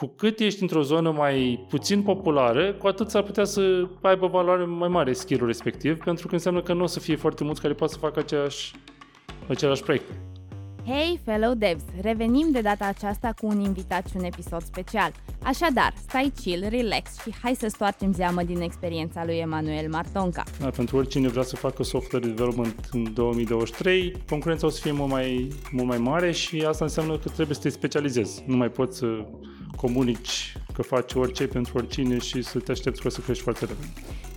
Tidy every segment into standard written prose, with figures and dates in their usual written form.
cu cât ești într-o zonă mai puțin populară, cu atât s-ar putea să aibă valoare mai mare skill-ul respectiv, pentru că înseamnă că nu o să fie foarte mulți care poate să facă același proiect. Hey, fellow devs! Revenim de data aceasta cu un invitat și un episod special. Așadar, stai chill, relax și hai să stoarcem zeamă din experiența lui Emanuel Martonca. Da, pentru oricine vrea să facă software development în 2023, concurența o să fie mult mai mare și asta înseamnă că trebuie să te specializezi. Nu mai poți să comunici că faci orice pentru oricine și să te aștepți că o să crești foarte repede.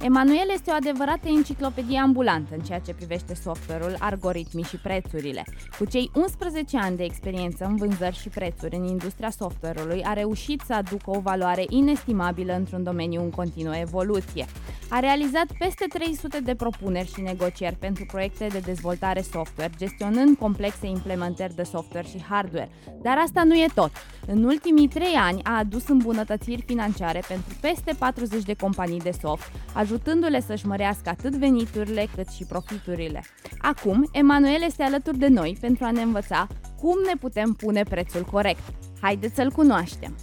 Emanuel este o adevărată enciclopedie ambulantă în ceea ce privește software-ul, algoritmii și prețurile. Cu cei 11 ani de experiență în vânzări și prețuri în industria software-ului, a reușit să aducă o valoare inestimabilă într-un domeniu în continuă evoluție. A realizat peste 300 de propuneri și negocieri pentru proiecte de dezvoltare software, gestionând complexe implementări de software și hardware. Dar asta nu e tot. În ultimii 3 ani a adus îmbunătățiri financiare pentru peste 40 de companii de soft, ajutându-le să-și mărească atât veniturile cât și profiturile. Acum, Emanuel este alături de noi pentru a ne învăța cum ne putem pune prețul corect. Haideți să-l cunoaștem!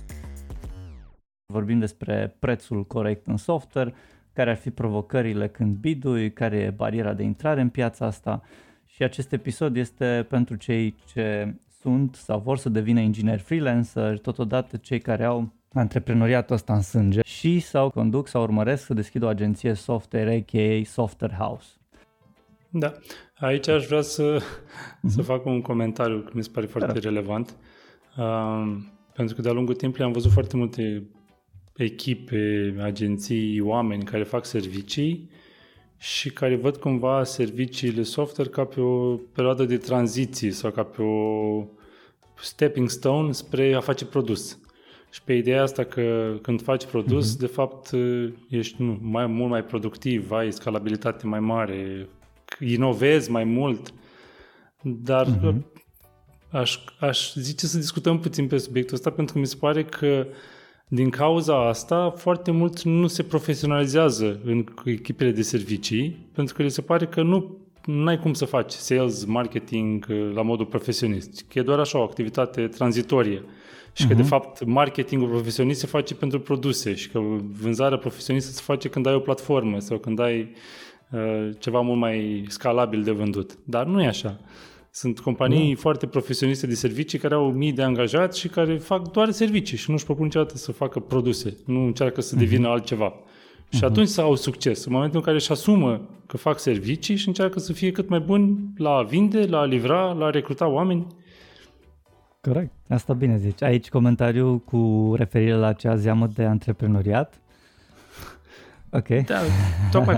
Vorbim despre prețul corect în software, care ar fi provocările când bidui, care e bariera de intrare în piața asta și acest episod este pentru cei ce sunt sau vor să devină ingineri freelancer, totodată cei care au antreprenoriatul ăsta în sânge și sau conduc sau urmăresc să deschidă o agenție software, a.k.a. software house. Da, aici aș vrea să fac un comentariu care mi se pare foarte relevant, pentru că de-a lungul timpului am văzut foarte multe echipe, agenții, oameni care fac servicii și care văd cumva serviciile software ca pe o perioadă de tranziție sau ca pe o stepping stone spre a face produs. Și pe ideea asta că când faci produs, de fapt ești mult mai productiv, ai scalabilitate mai mare, inovezi mai mult, dar aș zice să discutăm puțin pe subiectul ăsta pentru că mi se pare că din cauza asta, foarte mulți nu se profesionalizează în echipele de servicii, pentru că le se pare că nu ai cum să faci sales, marketing la modul profesionist, că e doar așa o activitate tranzitorie și că de fapt marketingul profesionist se face pentru produse și că vânzarea profesionistă se face când ai o platformă sau când ai ceva mult mai scalabil de vândut, dar nu e așa. Sunt companii foarte profesioniste de servicii care au mii de angajați și care fac doar servicii și nu-și propun niciodată să facă produse, nu încearcă să devină altceva. Și atunci au succes, în momentul în care își asumă că fac servicii și încearcă să fie cât mai buni la a vinde, la a livra, la a recruta oameni. Corect, asta bine zici. Aici comentariu cu referire la acea zeamă de antreprenoriat. Ok. Da, tocmai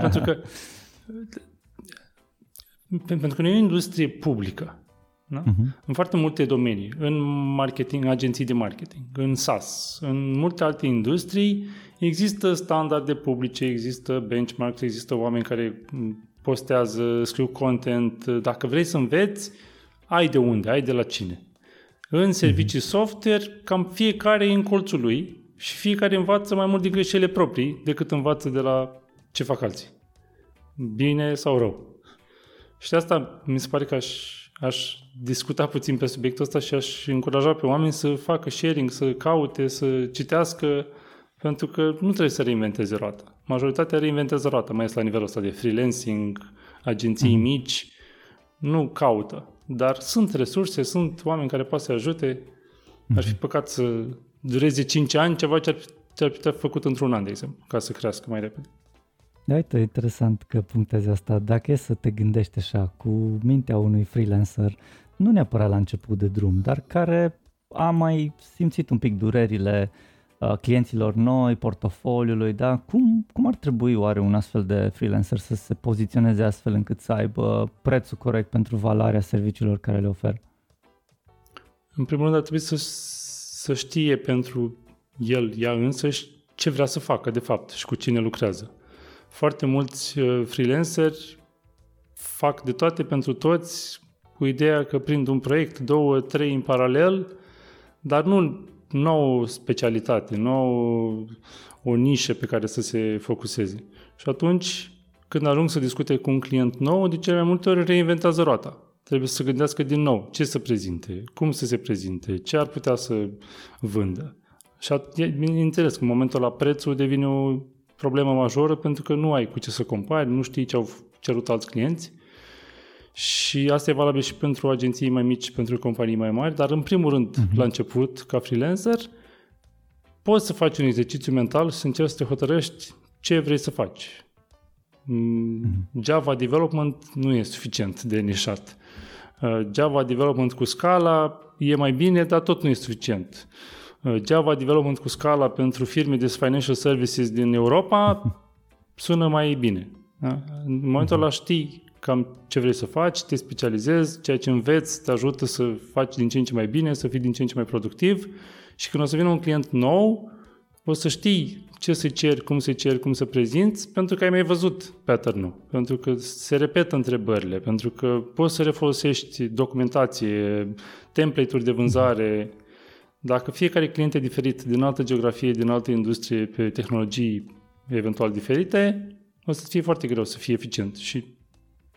pentru că nu e o industrie publică, da? În foarte multe domenii, în marketing, în agenții de marketing, în SaaS, în multe alte industrii, există standarde publice, există benchmarks, există oameni care postează, scriu content. Dacă vrei să înveți, ai de unde, ai de la cine. În servicii software, cam fiecare e în colțul lui și fiecare învață mai mult din greșelile proprii decât învață de la ce fac alții. Bine sau rău. Și de asta mi se pare că aș discuta puțin pe subiectul ăsta și aș încuraja pe oameni să facă sharing, să caute, să citească, pentru că nu trebuie să reinventeze roata. Majoritatea reinventează roata, mai ales la nivelul ăsta de freelancing, agenții mici, nu caută. Dar sunt resurse, sunt oameni care pot să ajute. Ar fi păcat să dureze 5 ani ceva ce ar putea făcut într-un an, de exemplu, ca să crească mai repede. Uite, interesant că punctezi asta. Dacă e să te gândești așa cu mintea unui freelancer, nu neapărat la început de drum, dar care a mai simțit un pic durerile clienților noi, portofoliului, da? Cum ar trebui oare un astfel de freelancer să se poziționeze astfel încât să aibă prețul corect pentru valoarea serviciilor care le oferă? În primul rând ar trebui să știe pentru el, ea însăși, ce vrea să facă de fapt și cu cine lucrează. Foarte mulți freelanceri fac de toate pentru toți cu ideea că prind un proiect, 2-3 în paralel, dar nu au o specialitate, nu au o nișă pe care să se focuseze. Și atunci, când ajung să discute cu un client nou, de cele mai multe ori reinventează roata. Trebuie să se gândească din nou ce să prezinte, cum să se prezinte, ce ar putea să vândă. Și bineînțeles, în momentul la prețul devine o problemă majoră pentru că nu ai cu ce să compari, nu știi ce au cerut alți clienți. Și asta e valabil și pentru agenții mai mici și pentru companii mai mari, dar în primul rând, la început, ca freelancer, poți să faci un exercițiu mental și să încerci să te hotărăști ce vrei să faci. Java development nu e suficient de nișat. Java development cu Scala e mai bine, dar tot nu e suficient. Java development cu Scala pentru firme de financial services din Europa sună mai bine. Da? În momentul ăla știi cam ce vrei să faci, te specializezi, ceea ce înveți te ajută să faci din ce în ce mai bine, să fii din ce în ce mai productiv și când o să vină un client nou, o să știi ce să-i ceri, cum să-i ceri, cum să prezinți, pentru că ai mai văzut pattern-ul, pentru că se repetă întrebările, pentru că poți să refolosești documentație, template-uri de vânzare. Dacă fiecare client e diferit din altă geografie, din altă industrie, pe tehnologii eventual diferite, o să fie foarte greu să fii eficient și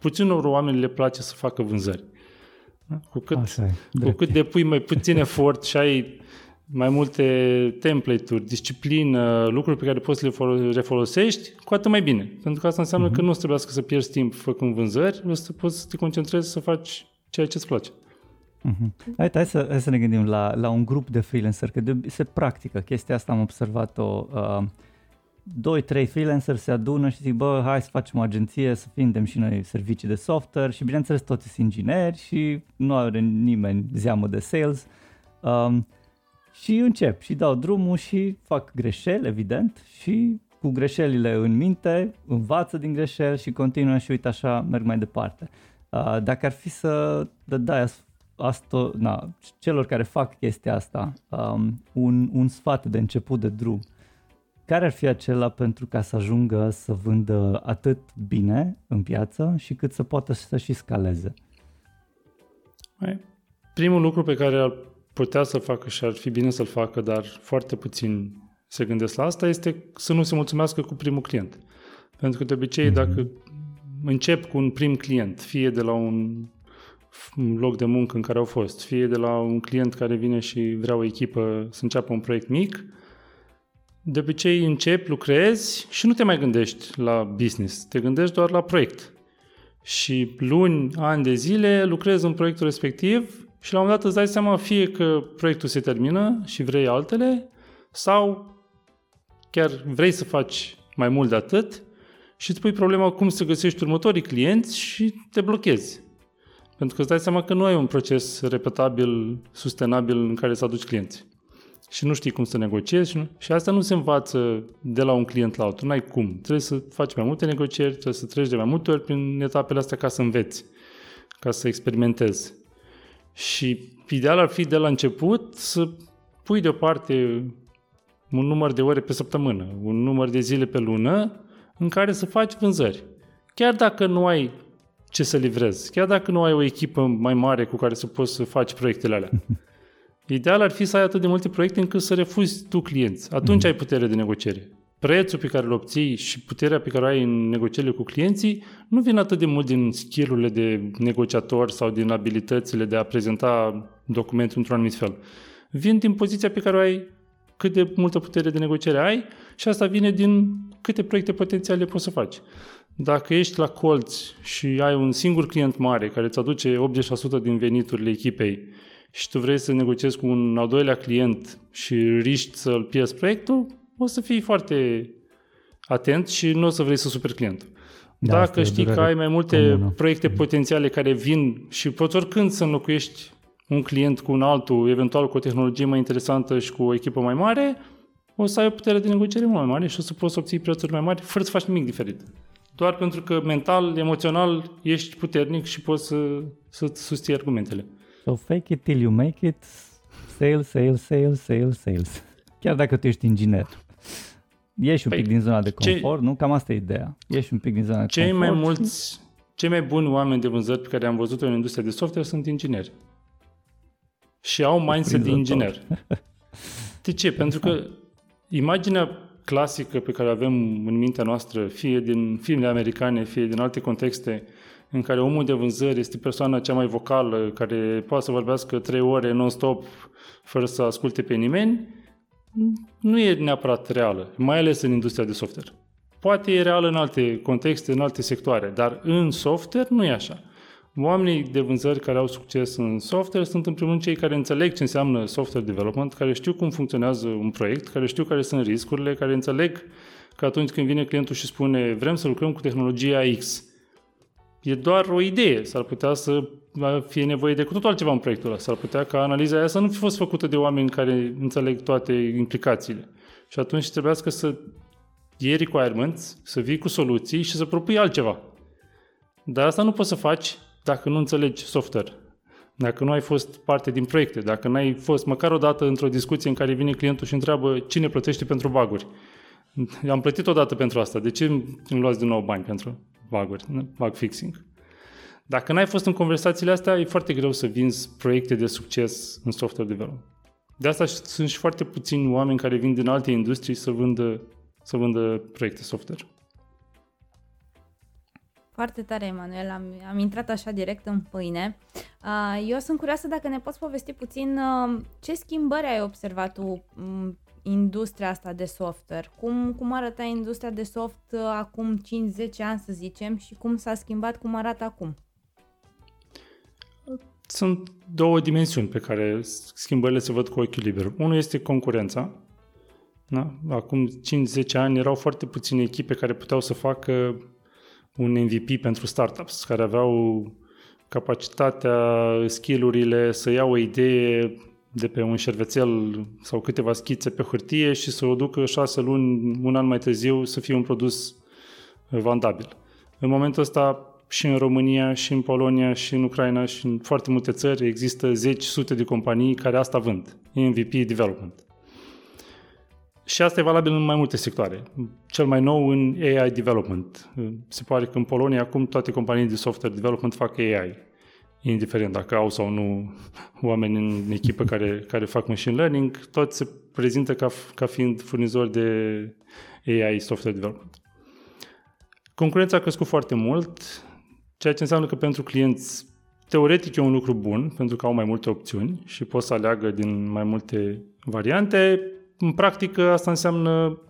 puținor oameni le place să facă vânzări. Cu cât depui mai puțin efort și ai mai multe template-uri, disciplină, lucruri pe care poți să le refolosești, cu atât mai bine. Pentru că asta înseamnă că nu o să trebuiască să pierzi timp făcând vânzări, o să poți să te concentrezi să faci ceea ce îți place. Hai să ne gândim la un grup de freelancer, că se practică chestia asta, am observat-o. 2-3 freelanceri se adună și zic, hai să facem o agenție, să vindem și noi servicii de software și bineînțeles toți sunt ingineri și nu are nimeni zeamă de sales. Și încep și dau drumul și fac greșeli, evident, și cu greșelile în minte, învață din greșeli și continuă și uite așa merg mai departe. Dacă ar fi să dai celor care fac chestia asta un sfat de început de drum, care ar fi acela pentru ca să ajungă să vândă atât bine în piață și cât să poată să și scaleze? Primul lucru pe care ar putea să-l facă și ar fi bine să-l facă, dar foarte puțin se gândesc la asta, este să nu se mulțumească cu primul client. Pentru că de obicei dacă încep cu un prim client, fie de la un loc de muncă în care au fost, fie de la un client care vine și vrea o echipă să înceapă un proiect mic, de obicei începi, lucrezi și nu te mai gândești la business, te gândești doar la proiect. Și luni, ani de zile lucrezi în proiectul respectiv și la un moment dat îți dai seama fie că proiectul se termină și vrei altele sau chiar vrei să faci mai mult de atât și îți pui problema cum să găsești următorii clienți și te blochezi. Pentru că îți dai seama că nu ai un proces repetabil, sustenabil în care să aduci clienți. Și nu știi cum să negociezi și asta nu se învață de la un client la altul, n-ai cum. Trebuie să faci mai multe negocieri, trebuie să treci de mai multe ori prin etapele astea ca să înveți, ca să experimentezi. Și ideal ar fi de la început să pui deoparte un număr de ore pe săptămână, un număr de zile pe lună în care să faci vânzări. Chiar dacă nu ai ce să livrezi, chiar dacă nu ai o echipă mai mare cu care să poți să faci proiectele alea. Ideal ar fi să ai atât de multe proiecte încât să refuzi tu clienți. Atunci ai putere de negociere. Prețul pe care îl obții și puterea pe care o ai în negocierile cu clienții nu vin atât de mult din skill-urile de negociator sau din abilitățile de a prezenta documentul într-un anumit fel. Vin din poziția pe care o ai, cât de multă putere de negociere ai și asta vine din câte proiecte potențiale poți să faci. Dacă ești la colț și ai un singur client mare care îți aduce 80% din veniturile echipei și tu vrei să negociezi cu un al doilea client și riști să-l pierzi proiectul, o să fii foarte atent și nu o să vrei să superi clientul. Da, dacă știi că ai mai multe proiecte potențiale care vin și poți oricând să înlocuiești un client cu un altul, eventual cu o tehnologie mai interesantă și cu o echipă mai mare, o să ai o putere de negociere mult mai mare și o să poți să obții prețuri mai mari fără să faci nimic diferit. Doar pentru că mental, emoțional, ești puternic și poți să-ți susții argumentele. So fake it till you make it, sales, sales, sales, sales, sales. Chiar dacă tu ești inginer. Ieși un pic din zona de confort, nu? Cam asta e ideea. Ieși un pic din zona de confort. Cei mai buni oameni de vânzări pe care am văzut-o în industria de software sunt ingineri. Și au mindset de inginer. De ce? Pentru că imaginea clasică pe care o avem în mintea noastră, fie din filmele americane, fie din alte contexte, în care omul de vânzări este persoana cea mai vocală, care poate să vorbească 3 ore non-stop, fără să asculte pe nimeni, nu e neapărat reală, mai ales în industria de software. Poate e reală în alte contexte, în alte sectoare, dar în software nu e așa. Oamenii de vânzări care au succes în software sunt în primul rând cei care înțeleg ce înseamnă software development, care știu cum funcționează un proiect, care știu care sunt riscurile, care înțeleg că atunci când vine clientul și spune vrem să lucrăm cu tehnologia X, e doar o idee, s-ar putea să fie nevoie de cu totul altceva în proiectul ăla, s-ar putea ca analiza aia să nu fi fost făcută de oameni care înțeleg toate implicațiile. Și atunci trebuia să iei requirements, să vii cu soluții și să propui altceva. Dar asta nu poți să faci dacă nu înțelegi software, dacă nu ai fost parte din proiecte, dacă n-ai fost măcar o dată într-o discuție în care vine clientul și întreabă cine plătește pentru bug-uri. Am plătit odată pentru asta, de ce îmi luați din nou bani pentru bug-uri, bug fixing? Dacă n-ai fost în conversațiile astea, e foarte greu să vinzi proiecte de succes în software development. De asta sunt și foarte puțini oameni care vin din alte industrii să vândă proiecte software. Foarte tare, Emanuel, am intrat așa direct în pâine. Eu sunt curioasă dacă ne poți povesti puțin ce schimbări ai observat tu industria asta de software. Cum arăta industria de soft acum 5-10 ani, să zicem, și cum s-a schimbat, cum arată acum? Sunt două dimensiuni pe care schimbările se văd cu ochiul liber. Unul este concurența. Da? Acum 5-10 ani erau foarte puține echipe care puteau să facă un MVP pentru startups, care aveau capacitatea, skill-urile să iau o idee de pe un șervețel sau câteva schițe pe hârtie și să o ducă 6 luni, un an mai târziu, să fie un produs vandabil. În momentul ăsta, și în România, și în Polonia, și în Ucraina, și în foarte multe țări, există 10-100 de companii care asta vând, MVP development. Și asta e valabil în mai multe sectoare. Cel mai nou în AI development. Se pare că în Polonia acum toate companiile de software development fac AI, indiferent dacă au sau nu oameni în echipă care fac machine learning, toți se prezintă ca fiind furnizori de AI software development. Concurența a crescut foarte mult, ceea ce înseamnă că pentru clienți teoretic e un lucru bun, pentru că au mai multe opțiuni și pot să aleagă din mai multe variante. În practică, asta înseamnă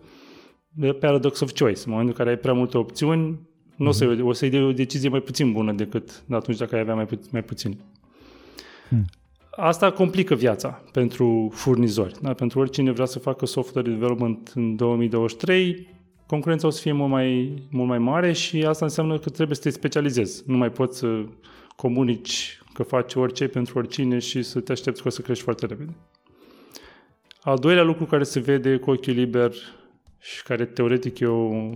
paradox of choice. În momentul în care ai prea multe opțiuni, nu o să-i dea o decizie mai puțin bună decât atunci dacă ai avea mai puțin. Asta complică viața pentru furnizori. Da? Pentru oricine vrea să facă software development în 2023, concurența o să fie mult mai mare și asta înseamnă că trebuie să te specializezi. Nu mai poți să comunici că faci orice pentru oricine și să te aștepți că o să crești foarte repede. Al doilea lucru care se vede cu ochiul liber și care teoretic e o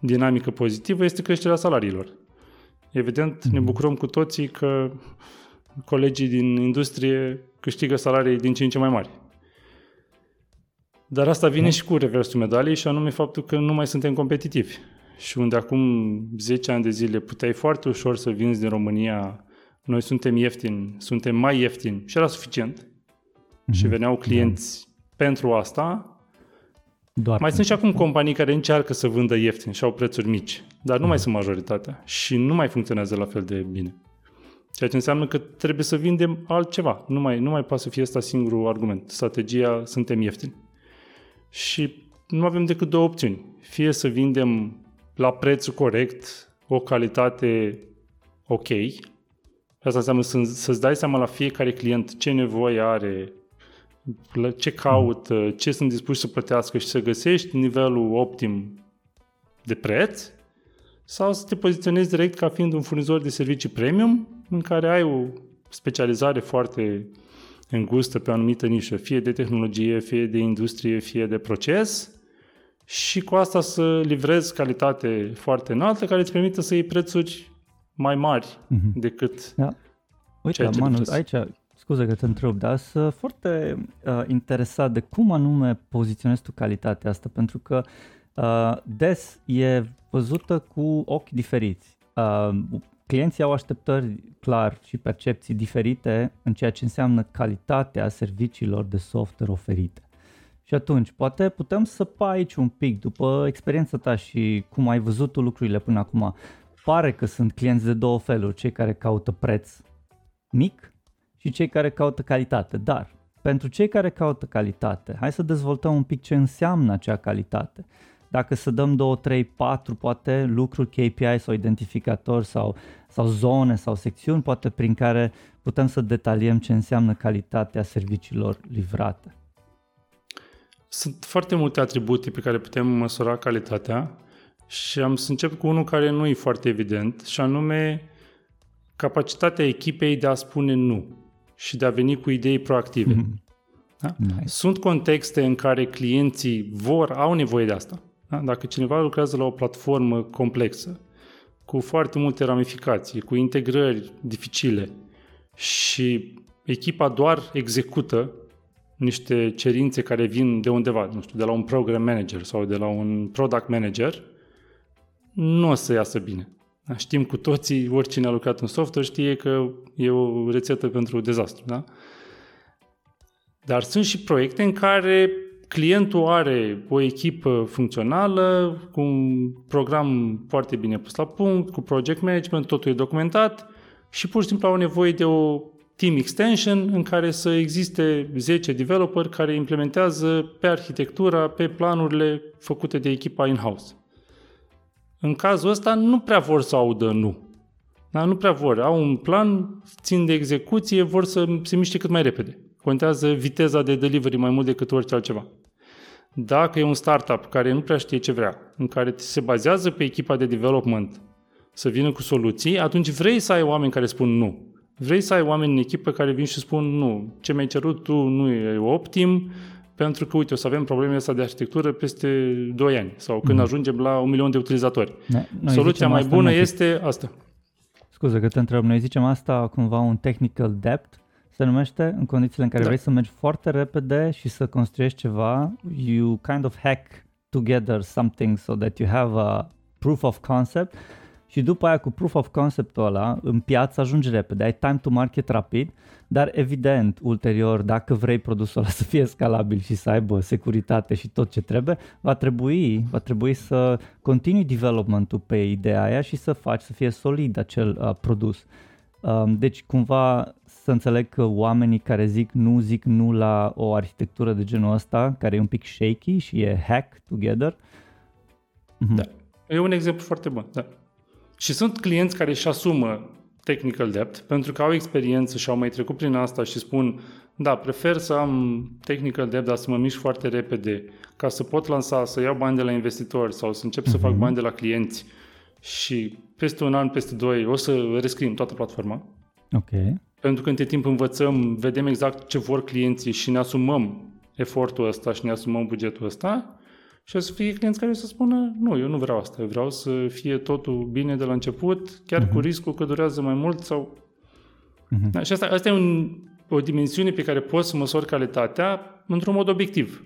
dinamică pozitivă este creșterea salariilor. Evident, ne bucurăm cu toții că colegii din industrie câștigă salarii din ce în ce mai mari. Dar asta vine și cu reversul medaliei și anume faptul că nu mai suntem competitivi. Și unde acum 10 ani de zile puteai foarte ușor să vinzi din România, noi suntem ieftini, suntem mai ieftini și era suficient. Și veneau clienți pentru asta. Doar mai sunt și acum companii care încearcă să vândă ieftin și au prețuri mici, dar nu mai sunt majoritatea și nu mai funcționează la fel de bine. Ceea ce înseamnă că trebuie să vindem altceva. Nu mai poate să fie ăsta singurul argument. Strategia suntem ieftini. Și nu avem decât două opțiuni. Fie să vindem la prețul corect o calitate ok. Asta înseamnă să-ți dai seama la fiecare client ce nevoie are, ce caută, ce sunt dispuși să plătească și să găsești nivelul optim de preț, sau să te poziționezi direct ca fiind un furnizor de servicii premium în care ai o specializare foarte îngustă pe o anumită nișă, fie de tehnologie, fie de industrie, fie de proces, și cu asta să livrezi calitate foarte înaltă care îți permite să iei prețuri mai mari decât Uite, Manu, aici, scuze că te întreb, dar sunt foarte interesat de cum anume poziționezi tu calitatea asta, pentru că des e văzută cu ochi diferiți. Clienții au așteptări, clar, și percepții diferite în ceea ce înseamnă calitatea serviciilor de software oferite. Și atunci, poate putem săpa aici un pic, după experiența ta și cum ai văzut tu lucrurile până acum. Pare că sunt clienți de două feluri, cei care caută preț mic și cei care caută calitate, dar Pentru cei care caută calitate, hai să dezvoltăm un pic ce înseamnă acea calitate. Dacă să dăm 2, 3, 4, poate lucruri, KPI sau identificatori sau zone sau secțiuni, poate prin care putem să detaliem ce înseamnă calitatea serviciilor livrate. Sunt foarte multe atribute pe care putem măsura calitatea și am să încep cu unul care nu e foarte evident, și anume capacitatea echipei de a spune nu și de a veni cu idei proactive. Da? Nice. Sunt contexte în care clienții au nevoie de asta. Da? Dacă cineva lucrează la o platformă complexă, cu foarte multe ramificații, cu integrări dificile, și echipa doar execută niște cerințe care vin de undeva, nu știu, de la un program manager sau de la un product manager, nu o să iasă bine. Știm cu toții, oricine a lucrat în software știe că e o rețetă pentru dezastru, da? Dar sunt și proiecte în care clientul are o echipă funcțională, cu un program foarte bine pus la punct, cu project management, totul e documentat și pur și simplu au nevoie de o team extension în care să existe 10 developeri care implementează pe arhitectura, pe planurile făcute de echipa in-house. În cazul ăsta nu prea vor să audă nu. Da? Nu prea vor. Au un plan, țin de execuție, vor să se miște cât mai repede. Contează viteza de delivery mai mult decât orice altceva. Dacă e un startup care nu prea știe ce vrea, în care se bazează pe echipa de development să vină cu soluții, atunci vrei să ai oameni care spun nu. Vrei să ai oameni în echipă care vin și spun nu, ce mi-ai cerut tu nu e optim, pentru că, uite, o să avem problemele astea de arhitectură peste 2 ani sau când ajungem la 1 milion de utilizatori. Soluția mai bună este asta. Scuze că te întreb, noi zicem asta cumva un technical debt, se numește, în condițiile în care vrei să mergi foarte repede și să construiești ceva, you kind of hack together something so that you have a proof of concept. Și după aia, cu proof of concept-ul ăla, în piață ajungi repede, ai time to market rapid, dar evident, ulterior, dacă vrei produsul ăla să fie scalabil și să aibă securitate și tot ce trebuie, va trebui să continui development-ul pe ideea aia și să faci să fie solid acel produs. Deci, cumva, să înțeleg că oamenii care zic nu la o arhitectură de genul ăsta, care e un pic shaky și e hack together. Da. E un exemplu foarte bun, da. Și sunt clienți care își asumă technical debt pentru că au experiență și au mai trecut prin asta și spun da, prefer să am technical debt, dar să mă mișc foarte repede ca să pot lansa, să iau bani de la investitori sau să încep să fac bani de la clienți și peste 1 an, peste 2 o să rescriem toată platforma. Okay. Pentru că între timp învățăm, vedem exact ce vor clienții și ne asumăm efortul ăsta și ne asumăm bugetul ăsta. Și o să fie clienți care o să spună nu, eu nu vreau asta, eu vreau să fie totul bine de la început, chiar cu riscul că durează mai mult sau... Da, și asta e o dimensiune pe care poți să măsori calitatea într-un mod obiectiv.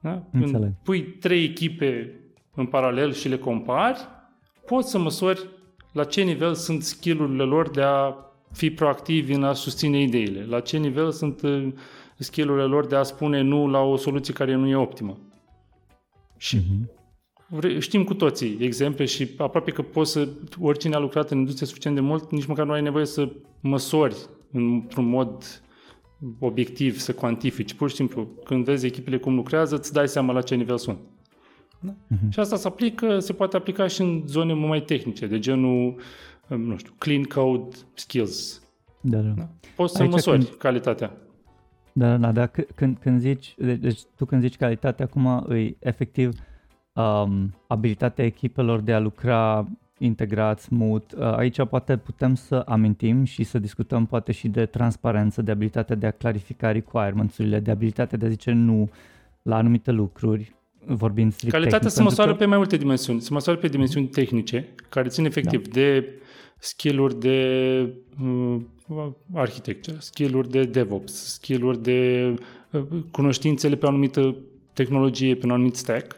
Da? Când pui 3 echipe în paralel și le compari, poți să măsori la ce nivel sunt skill-urile lor de a fi proactivi în a susține ideile, la ce nivel sunt skill-urile lor de a spune nu la o soluție care nu e optimă. Și știm cu toții exemple și aproape că oricine a lucrat în industrie suficient de mult, nici măcar nu ai nevoie să măsori într-un mod obiectiv, să cuantifici. Pur și simplu, când vezi echipele cum lucrează, îți dai seama la ce nivel sunt. Da? Și asta se poate aplica și în zone mai tehnice, de genul, nu știu, clean code skills. Da. Poți să măsori calitatea. Dar când zici, deci tu când zici calitatea acum e efectiv abilitatea echipelor de a lucra integrat, smooth. Aici poate putem să amintim și să discutăm poate și de transparență, de abilitatea de a clarifica requirements-urile, de abilitatea de a zice nu la anumite lucruri, vorbind strict calitatea tehnic, se măsoară pe mai multe dimensiuni. Se măsoară pe dimensiuni tehnice, care țin efectiv de skill-uri de... architecture, skill-uri de DevOps, skill-uri de cunoștințele pe o anumită tehnologie, pe un anumit stack,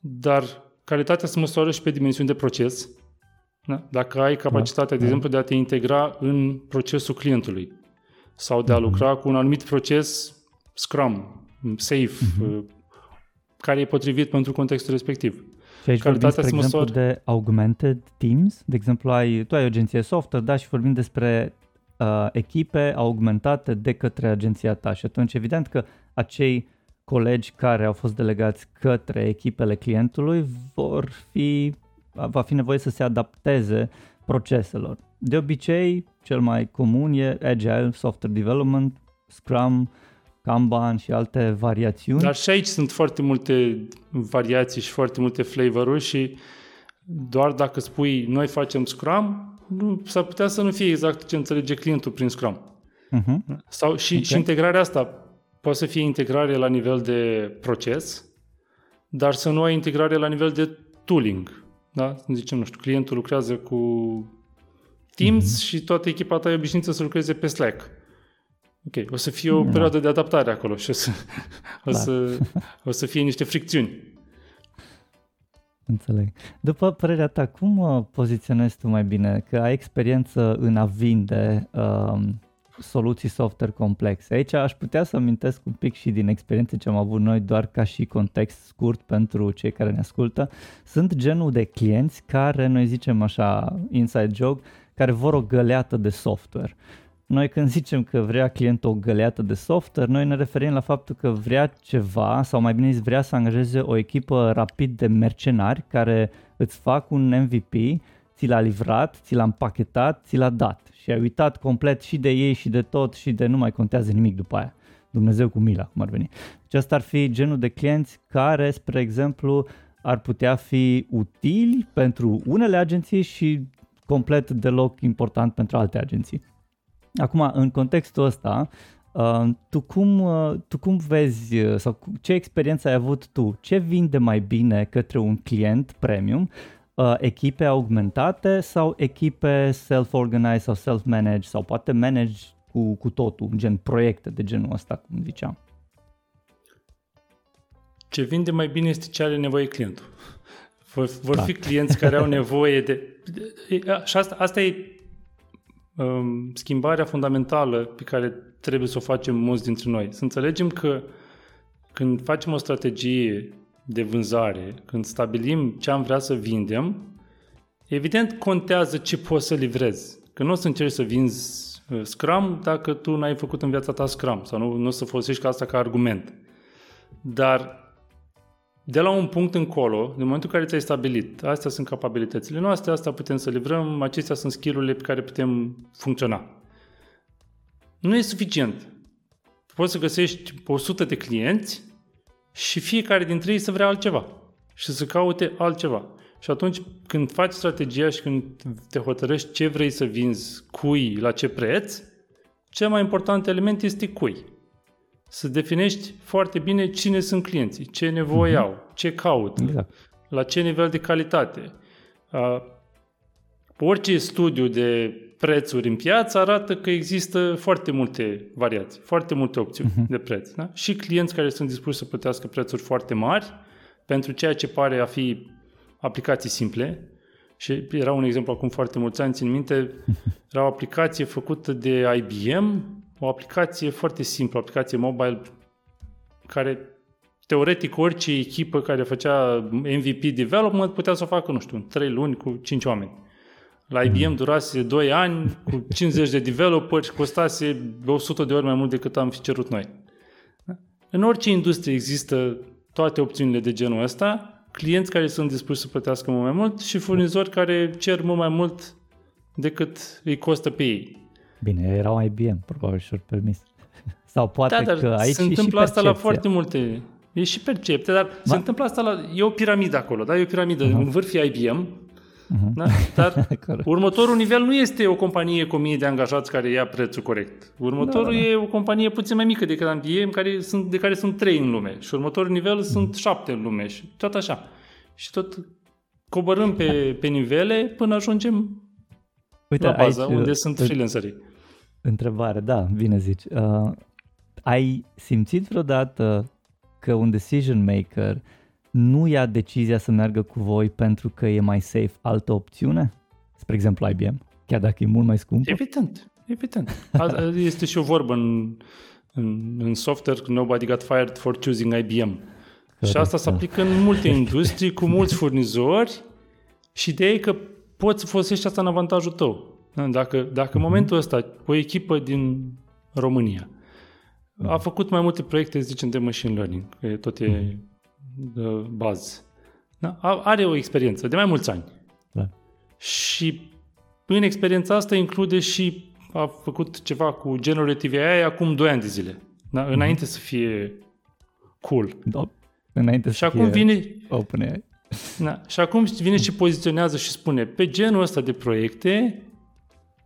dar calitatea se măsoară și pe dimensiuni de proces. Da? Dacă ai capacitatea, de exemplu, de a te integra în procesul clientului sau de a lucra cu un anumit proces Scrum, Safe, care e potrivit pentru contextul respectiv. Și aici vorbim, spre exemplu, de augmented teams. De exemplu, tu ai o agenție software, da, și vorbim despre echipe augmentate de către agenția ta și atunci evident că acei colegi care au fost delegați către echipele clientului va fi nevoie să se adapteze proceselor. De obicei, cel mai comun e Agile, Software Development, Scrum, Kanban și alte variațiuni. Dar și aici sunt foarte multe variații și foarte multe flavor-uri și doar dacă spui noi facem Scrum, s-ar putea să nu fie exact ce înțelege clientul prin Scrum. Uh-huh. Sau și, și integrarea asta poate să fie integrare la nivel de proces, dar să nu ai integrare la nivel de tooling. Da? Să zicem, nu știu, clientul lucrează cu Teams și toată echipa ta e obișnuită să lucreze pe Slack. Ok, o să fie o perioadă de adaptare acolo și o să fie niște fricțiuni. Înțeleg. După părerea ta, cum poziționezi tu mai bine? Că ai experiență în a vinde soluții software complexe. Aici aș putea să amintesc un pic și din experiențe ce am avut noi, doar ca și context scurt pentru cei care ne ascultă. Sunt genul de clienți care, noi zicem așa, inside joke, care vor o găleată de software. Noi când zicem că vrea clientul o găleată de software, noi ne referim la faptul că vrea ceva, sau mai bine zis vrea să angajeze o echipă rapid de mercenari care îți fac un MVP, ți l-a livrat, ți l-a împachetat, ți l-a dat și ai uitat complet și de ei și de tot și de nu mai contează nimic după aia. Dumnezeu cu mila, cum ar veni. Deci asta ar fi genul de clienți care, spre exemplu, ar putea fi utili pentru unele agenții și complet deloc important pentru alte agenții. Acum, în contextul ăsta, tu cum vezi sau ce experiență ai avut tu? Ce vinde mai bine către un client premium? Echipe augmentate sau echipe self-organized sau self-managed sau poate manage cu totul, gen proiecte de genul ăsta, cum ziceam? Ce vinde mai bine este ce are nevoie clientul. Vor fi clienți care au nevoie de... Și asta e schimbarea fundamentală pe care trebuie să o facem mulți dintre noi. Să înțelegem că când facem o strategie de vânzare, când stabilim ce am vrea să vindem, evident contează ce poți să livrezi. Că nu o să încerci să vinzi Scrum dacă tu n-ai făcut în viața ta Scrum sau nu o să folosești ca asta ca argument. Dar de la un punct încolo, din momentul în care ți-ai stabilit, astea sunt capabilitățile noastre, asta putem să livrăm, acestea sunt skill-urile pe care putem funcționa. Nu e suficient. Poți să găsești 100 de clienți și fiecare dintre ei să vrea altceva și să caute altceva. Și atunci când faci strategia și când te hotărăști ce vrei să vinzi, cui, la ce preț, cel mai important element este cui. Să definești foarte bine cine sunt clienții, ce nevoie au, ce caută, la ce nivel de calitate. Orice studiu de prețuri în piață arată că există foarte multe variații, foarte multe opțiuni de preț. Da? Și clienți care sunt dispuși să plătească prețuri foarte mari pentru ceea ce pare a fi aplicații simple. Și era un exemplu acum foarte mulți ani, țin minte, era o aplicație făcută de IBM, o aplicație foarte simplă, o aplicație mobile care teoretic orice echipă care făcea MVP development putea să o facă, nu știu, în 3 luni cu 5 oameni. La IBM durase 2 ani cu 50 de developeri și costase 100 de ori mai mult decât am fi cerut noi. În orice industrie există toate opțiunile de genul ăsta, clienți care sunt dispuși să plătească mult mai mult și furnizori care cer mult mai mult decât îi costă pe ei. Bine, erau IBM, probabil și-or permis. Sau poate că aici se întâmplă asta la foarte multe. E și percepție, dar se întâmplă asta e o piramidă acolo, da? E o piramidă, în vârf e IBM, da? Dar următorul nivel nu este o companie cu 1000 de angajați care ia prețul corect. Următorul e o companie puțin mai mică decât IBM, de care sunt 3 în lume. Și următorul nivel sunt 7 în lume și tot așa. Și tot coborâm pe nivele până ajungem... Uite, la baza, aici, unde sunt freelancerii. Întrebare, da, bine zici. Ai simțit vreodată că un decision maker nu ia decizia să meargă cu voi pentru că e mai safe altă opțiune? Spre exemplu IBM, chiar dacă e mult mai scumpă? Evident. Este și o vorbă în software, nobody got fired for choosing IBM. Corect, și asta se aplică în multe industrii, cu mulți furnizori și ideea e că poți să folosești asta în avantajul tău. Dacă în momentul ăsta o echipă din România a făcut mai multe proiecte, zicem, de machine learning, că tot e bază, da? Are o experiență de mai mulți ani. Da. Și în experiența asta include și a făcut ceva cu generative AI acum 2 ani de zile, da? Înainte să fie cool. Da. Înainte și să acum fie OpenAI. Da. Și acum vine și poziționează și spune, pe genul ăsta de proiecte,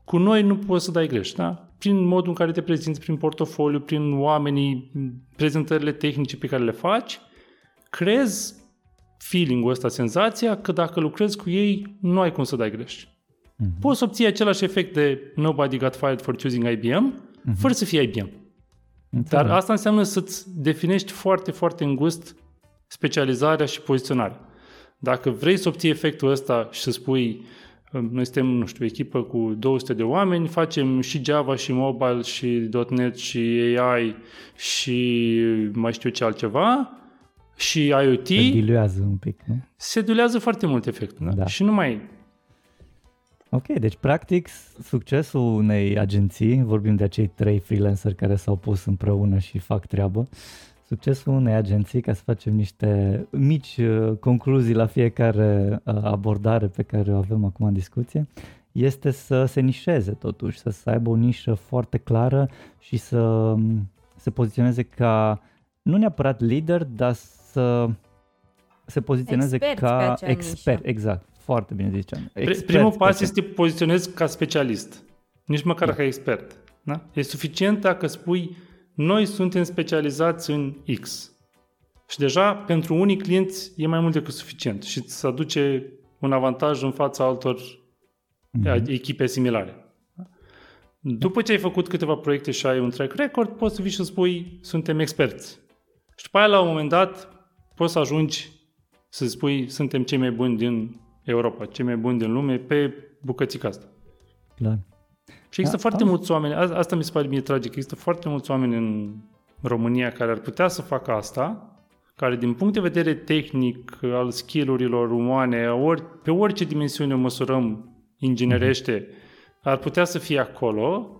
cu noi nu poți să dai greș, da? Prin modul în care te prezinți, prin portofoliu, prin oamenii, prezentările tehnice pe care le faci, crezi feeling-ul ăsta, senzația că dacă lucrezi cu ei, nu ai cum să dai greș. Uh-huh. Poți obții același efect de nobody got fired for choosing IBM, fără să fie IBM. Înțeleg. Dar asta înseamnă să-ți definești foarte, foarte îngust specializarea și poziționarea. Dacă vrei să obții efectul ăsta și să spui, noi suntem, nu știu, echipă cu 200 de oameni, facem și Java, și mobile, și .NET, și AI, și mai știu ce altceva, și IoT. Se diluează un pic, nu? Se diluează foarte mult efectul, da? Da. Și nu mai... Ok, deci practic succesul unei agenții, vorbim de acei 3 freelanceri care s-au pus împreună și fac treabă, succesul unei agenții, ca să facem niște mici concluzii la fiecare abordare pe care o avem acum în discuție, este să se nișeze totuși, să aibă o nișă foarte clară și să se poziționeze ca, nu neapărat lider, dar să se poziționeze ca expert. Nișă. Exact, foarte bine ziceam. Primul pas este să te poziționezi ca specialist, nici măcar ca expert. Da? E suficient dacă spui, noi suntem specializați în X. Și deja pentru unii clienți e mai mult decât suficient și îți aduce un avantaj în fața altor echipe similare. După ce ai făcut câteva proiecte și ai un track record, poți să vii și să spui, suntem experți. Și după aia, la un moment dat, poți să ajungi să spui, suntem cei mai buni din Europa, cei mai buni din lume pe bucățica asta. Clar. Și există foarte mulți oameni, asta mi se pare mie tragic, există foarte mulți oameni în România care ar putea să facă asta, care din punct de vedere tehnic, al skill-urilor umane, pe orice dimensiune o măsurăm inginerește, ar putea să fie acolo,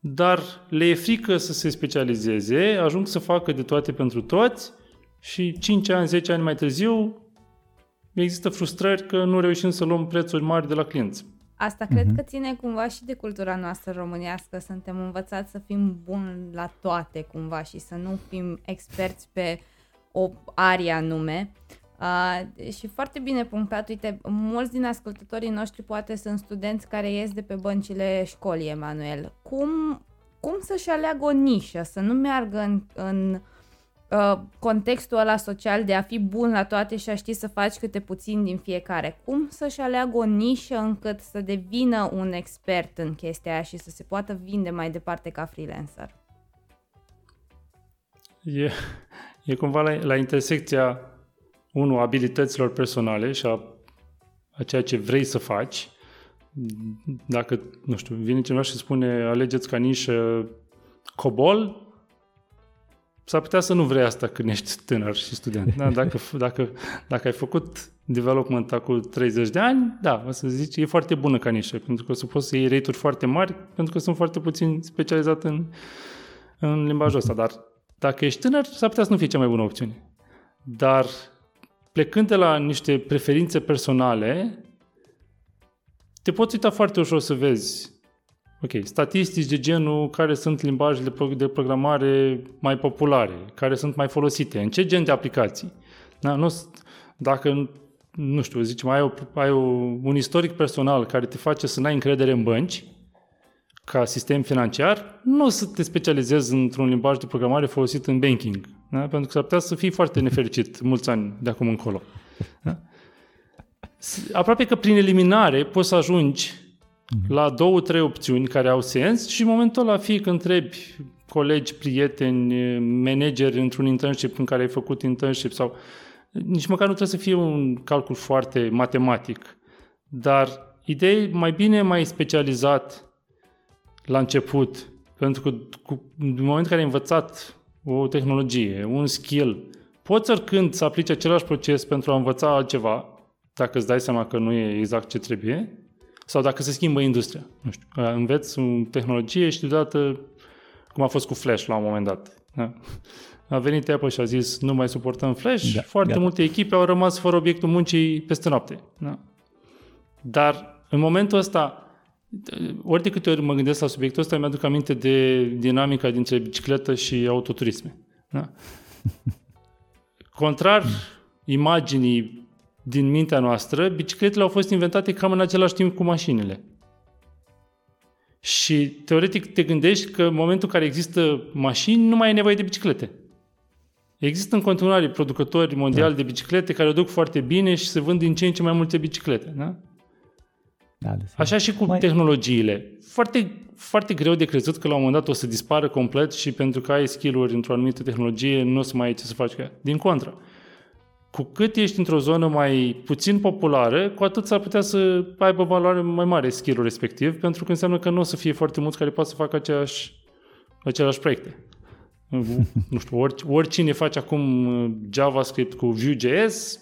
dar le e frică să se specializeze, ajung să facă de toate pentru toți și 5 ani, 10 ani mai târziu există frustrări că nu reușim să luăm prețuri mari de la clienți. Asta cred că ține cumva și de cultura noastră românească, suntem învățați să fim buni la toate cumva și să nu fim experți pe o arie anume. Și foarte bine punctat, uite, mulți din ascultătorii noștri poate sunt studenți care ies de pe băncile școlii, Emanuel. Cum să-și aleagă o nișă, să nu meargă în contextul ăla social de a fi bun la toate și a ști să faci câte puțin din fiecare. Cum să-și aleagă o nișă încât să devină un expert în chestia aia și să se poată vinde mai departe ca freelancer? E cumva la intersecția, unu, abilităților personale și a ceea ce vrei să faci. Dacă, nu știu, vine cineva și spune alegeți ca nișă COBOL, s-ar putea să nu vrei asta când ești tânăr și student. Da? Dacă ai făcut development acum 30 de ani, da, o să zici, e foarte bună ca nișă, pentru că o să poți să iei rate-uri foarte mari, pentru că sunt foarte puțin specializat în limbajul ăsta. Dar dacă ești tânăr, s-ar putea să nu fie cea mai bună opțiune. Dar plecând de la niște preferințe personale, te poți uita foarte ușor să vezi, ok, statistici de genul care sunt limbajele de programare mai populare, care sunt mai folosite, în ce gen de aplicații. Da, dacă, nu știu, zicem, ai un istoric personal care te face să n-ai încredere în bănci, ca sistem financiar, nu o să te specializezi într-un limbaj de programare folosit în banking, da? Pentru că s-ar putea să fii foarte nefericit mulți ani de acum încolo. Da? Aproape că prin eliminare poți să ajungi la 2-3 opțiuni care au sens și în momentul ăla, fie că întrebi colegi, prieteni, manageri într-un internship în care ai făcut internship sau nici măcar nu trebuie să fie un calcul foarte matematic, dar ideea mai bine mai specializat la început, pentru că în momentul în care ai învățat o tehnologie, un skill, poți oricând să aplici același proces pentru a învăța altceva, dacă îți dai seama că nu e exact ce trebuie, Sau dacă se schimbă industria. Nu știu, înveți în tehnologie și deodată, cum a fost cu Flash la un moment dat. Da? A venit Apple și a zis, nu mai suportăm Flash. Da, foarte multe echipe au rămas fără obiectul muncii peste noapte. Da? Dar în momentul ăsta, ori de câte ori mă gândesc la subiectul ăsta, mi-aduc aminte de dinamica dintre bicicletă și autoturisme. Da? Contrar imaginii din mintea noastră, bicicletele au fost inventate cam în același timp cu mașinile. Și teoretic te gândești că în momentul în care există mașini, nu mai e nevoie de biciclete. Există în continuare producători mondiali de biciclete care o duc foarte bine și se vând din ce în ce mai multe biciclete. Da? Da, așa și cu tehnologiile. Foarte, foarte greu de crezut că la un moment dat o să dispară complet și pentru că ai skill-uri într-o anumită tehnologie nu o să mai ai ce să faci cu ea. Din contră. Cu cât ești într-o zonă mai puțin populară, cu atât s-ar putea să aibă valoare mai mare skill-ul respectiv, pentru că înseamnă că nu o să fie foarte mulți care poate să facă aceleași proiecte. Nu știu, oricine face acum JavaScript cu Vue.js,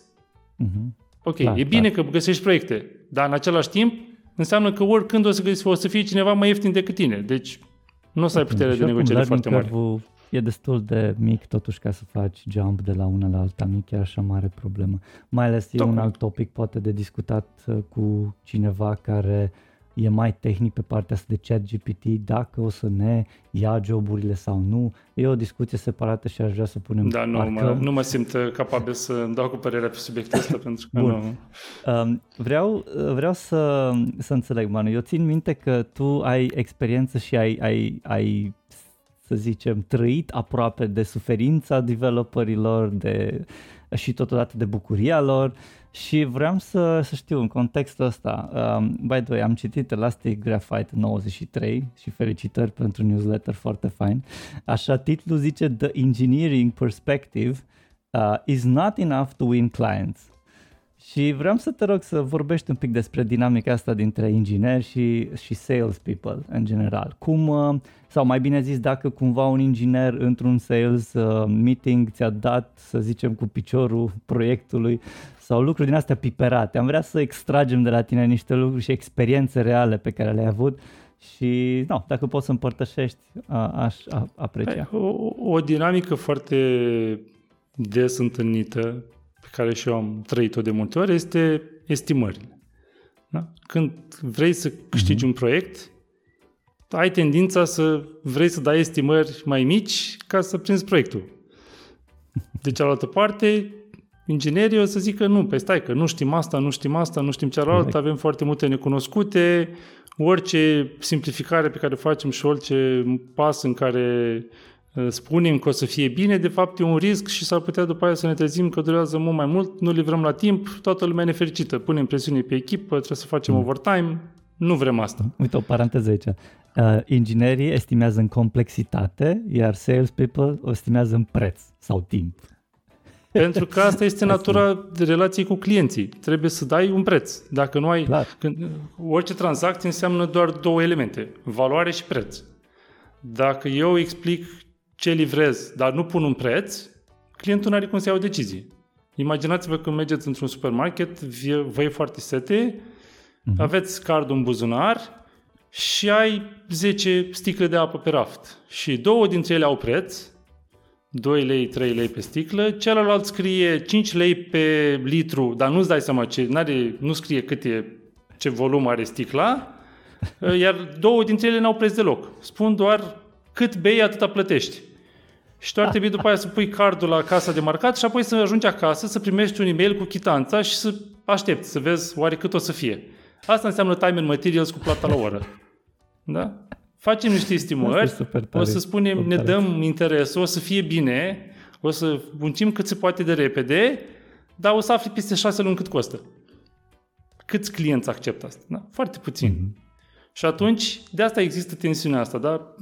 ok, da, e bine că găsești proiecte, dar în același timp înseamnă că oricând o să fie cineva mai ieftin decât tine, deci nu o să ai putere de negociere foarte mare. E destul de mic totuși ca să faci jump de la una la alta, nu e chiar așa mare problemă. Mai ales e un alt topic poate de discutat cu cineva care e mai tehnic pe partea asta de ChatGPT, dacă o să ne ia joburile sau nu. E o discuție separată și aș vrea să punem... Da, nu mă simt capabil să-mi dau cu părerea pe subiectul ăsta pentru că nu... Vreau să înțeleg, Manu. Eu țin minte că tu ai experiență și ai să zicem, trăit aproape de suferința developerilor și totodată de bucuria lor și vreau să știu în contextul ăsta. By the way, am citit Elastic Graphite 93 și felicitări pentru newsletter, foarte fain. Așa, titlul zice The Engineering Perspective is not enough to win clients. Și vreau să te rog să vorbești un pic despre dinamica asta dintre ingineri și sales people în general. Cum, sau mai bine zis, dacă cumva un inginer într-un sales meeting ți-a dat, să zicem, cu piciorul proiectului sau lucruri din astea piperate. Am vrea să extragem de la tine niște lucruri și experiențe reale pe care le-ai avut și dacă poți să împărtășești, aș aprecia. O dinamică foarte des întâlnită pe care și eu am trăit-o de multe ori, este estimările. Da? Când vrei să câștigi un proiect, ai tendința să vrei să dai estimări mai mici ca să prinzi proiectul. De cealaltă parte, inginerii o să zică nu, păi stai că nu știm asta, nu știm cealaltă, avem foarte multe necunoscute, orice simplificare pe care o facem și orice pas în care... spunem că o să fie bine, de fapt e un risc și s-ar putea după aia să ne trezim că durează mult mai mult, nu livrăm la timp, toată lumea e nefericită, punem presiune pe echipă, trebuie să facem overtime, nu vrem asta. Uite o paranteză aici. Inginerii estimează în complexitate, iar sales people o estimează în preț sau timp. Pentru că asta este natura relației cu clienții. Trebuie să dai un preț. Dacă nu ai... orice tranzacție înseamnă doar două elemente, valoare și preț. Dacă eu explic ce livrez, dar nu pun un preț, clientul nu are cum să ia o decizie. Imaginați-vă când mergeți într-un supermarket, vă e foarte sete, aveți cardul în buzunar și ai 10 sticle de apă pe raft. Și două dintre ele au preț, 2 lei, 3 lei pe sticlă, celălalt scrie 5 lei pe litru, dar nu-ți dai seama nu scrie ce volum are sticla, iar două dintre ele n-au preț deloc. Spun doar cât bei, atâta plătești. Și tu ar trebui după aia să pui cardul la casa de marcat și apoi să ajungi acasă, să primești un e-mail cu chitanța și să aștepți, să vezi oare cât o să fie. Asta înseamnă time and materials cu plata la oră. Da? Facem niște estimări, o să spunem, ne dăm interesul, o să fie bine, o să muncim cât se poate de repede, dar o să afli peste 6 luni cât costă. Câți clienți acceptă asta? Da? Foarte puțin. Și atunci, de asta există tensiunea asta, da?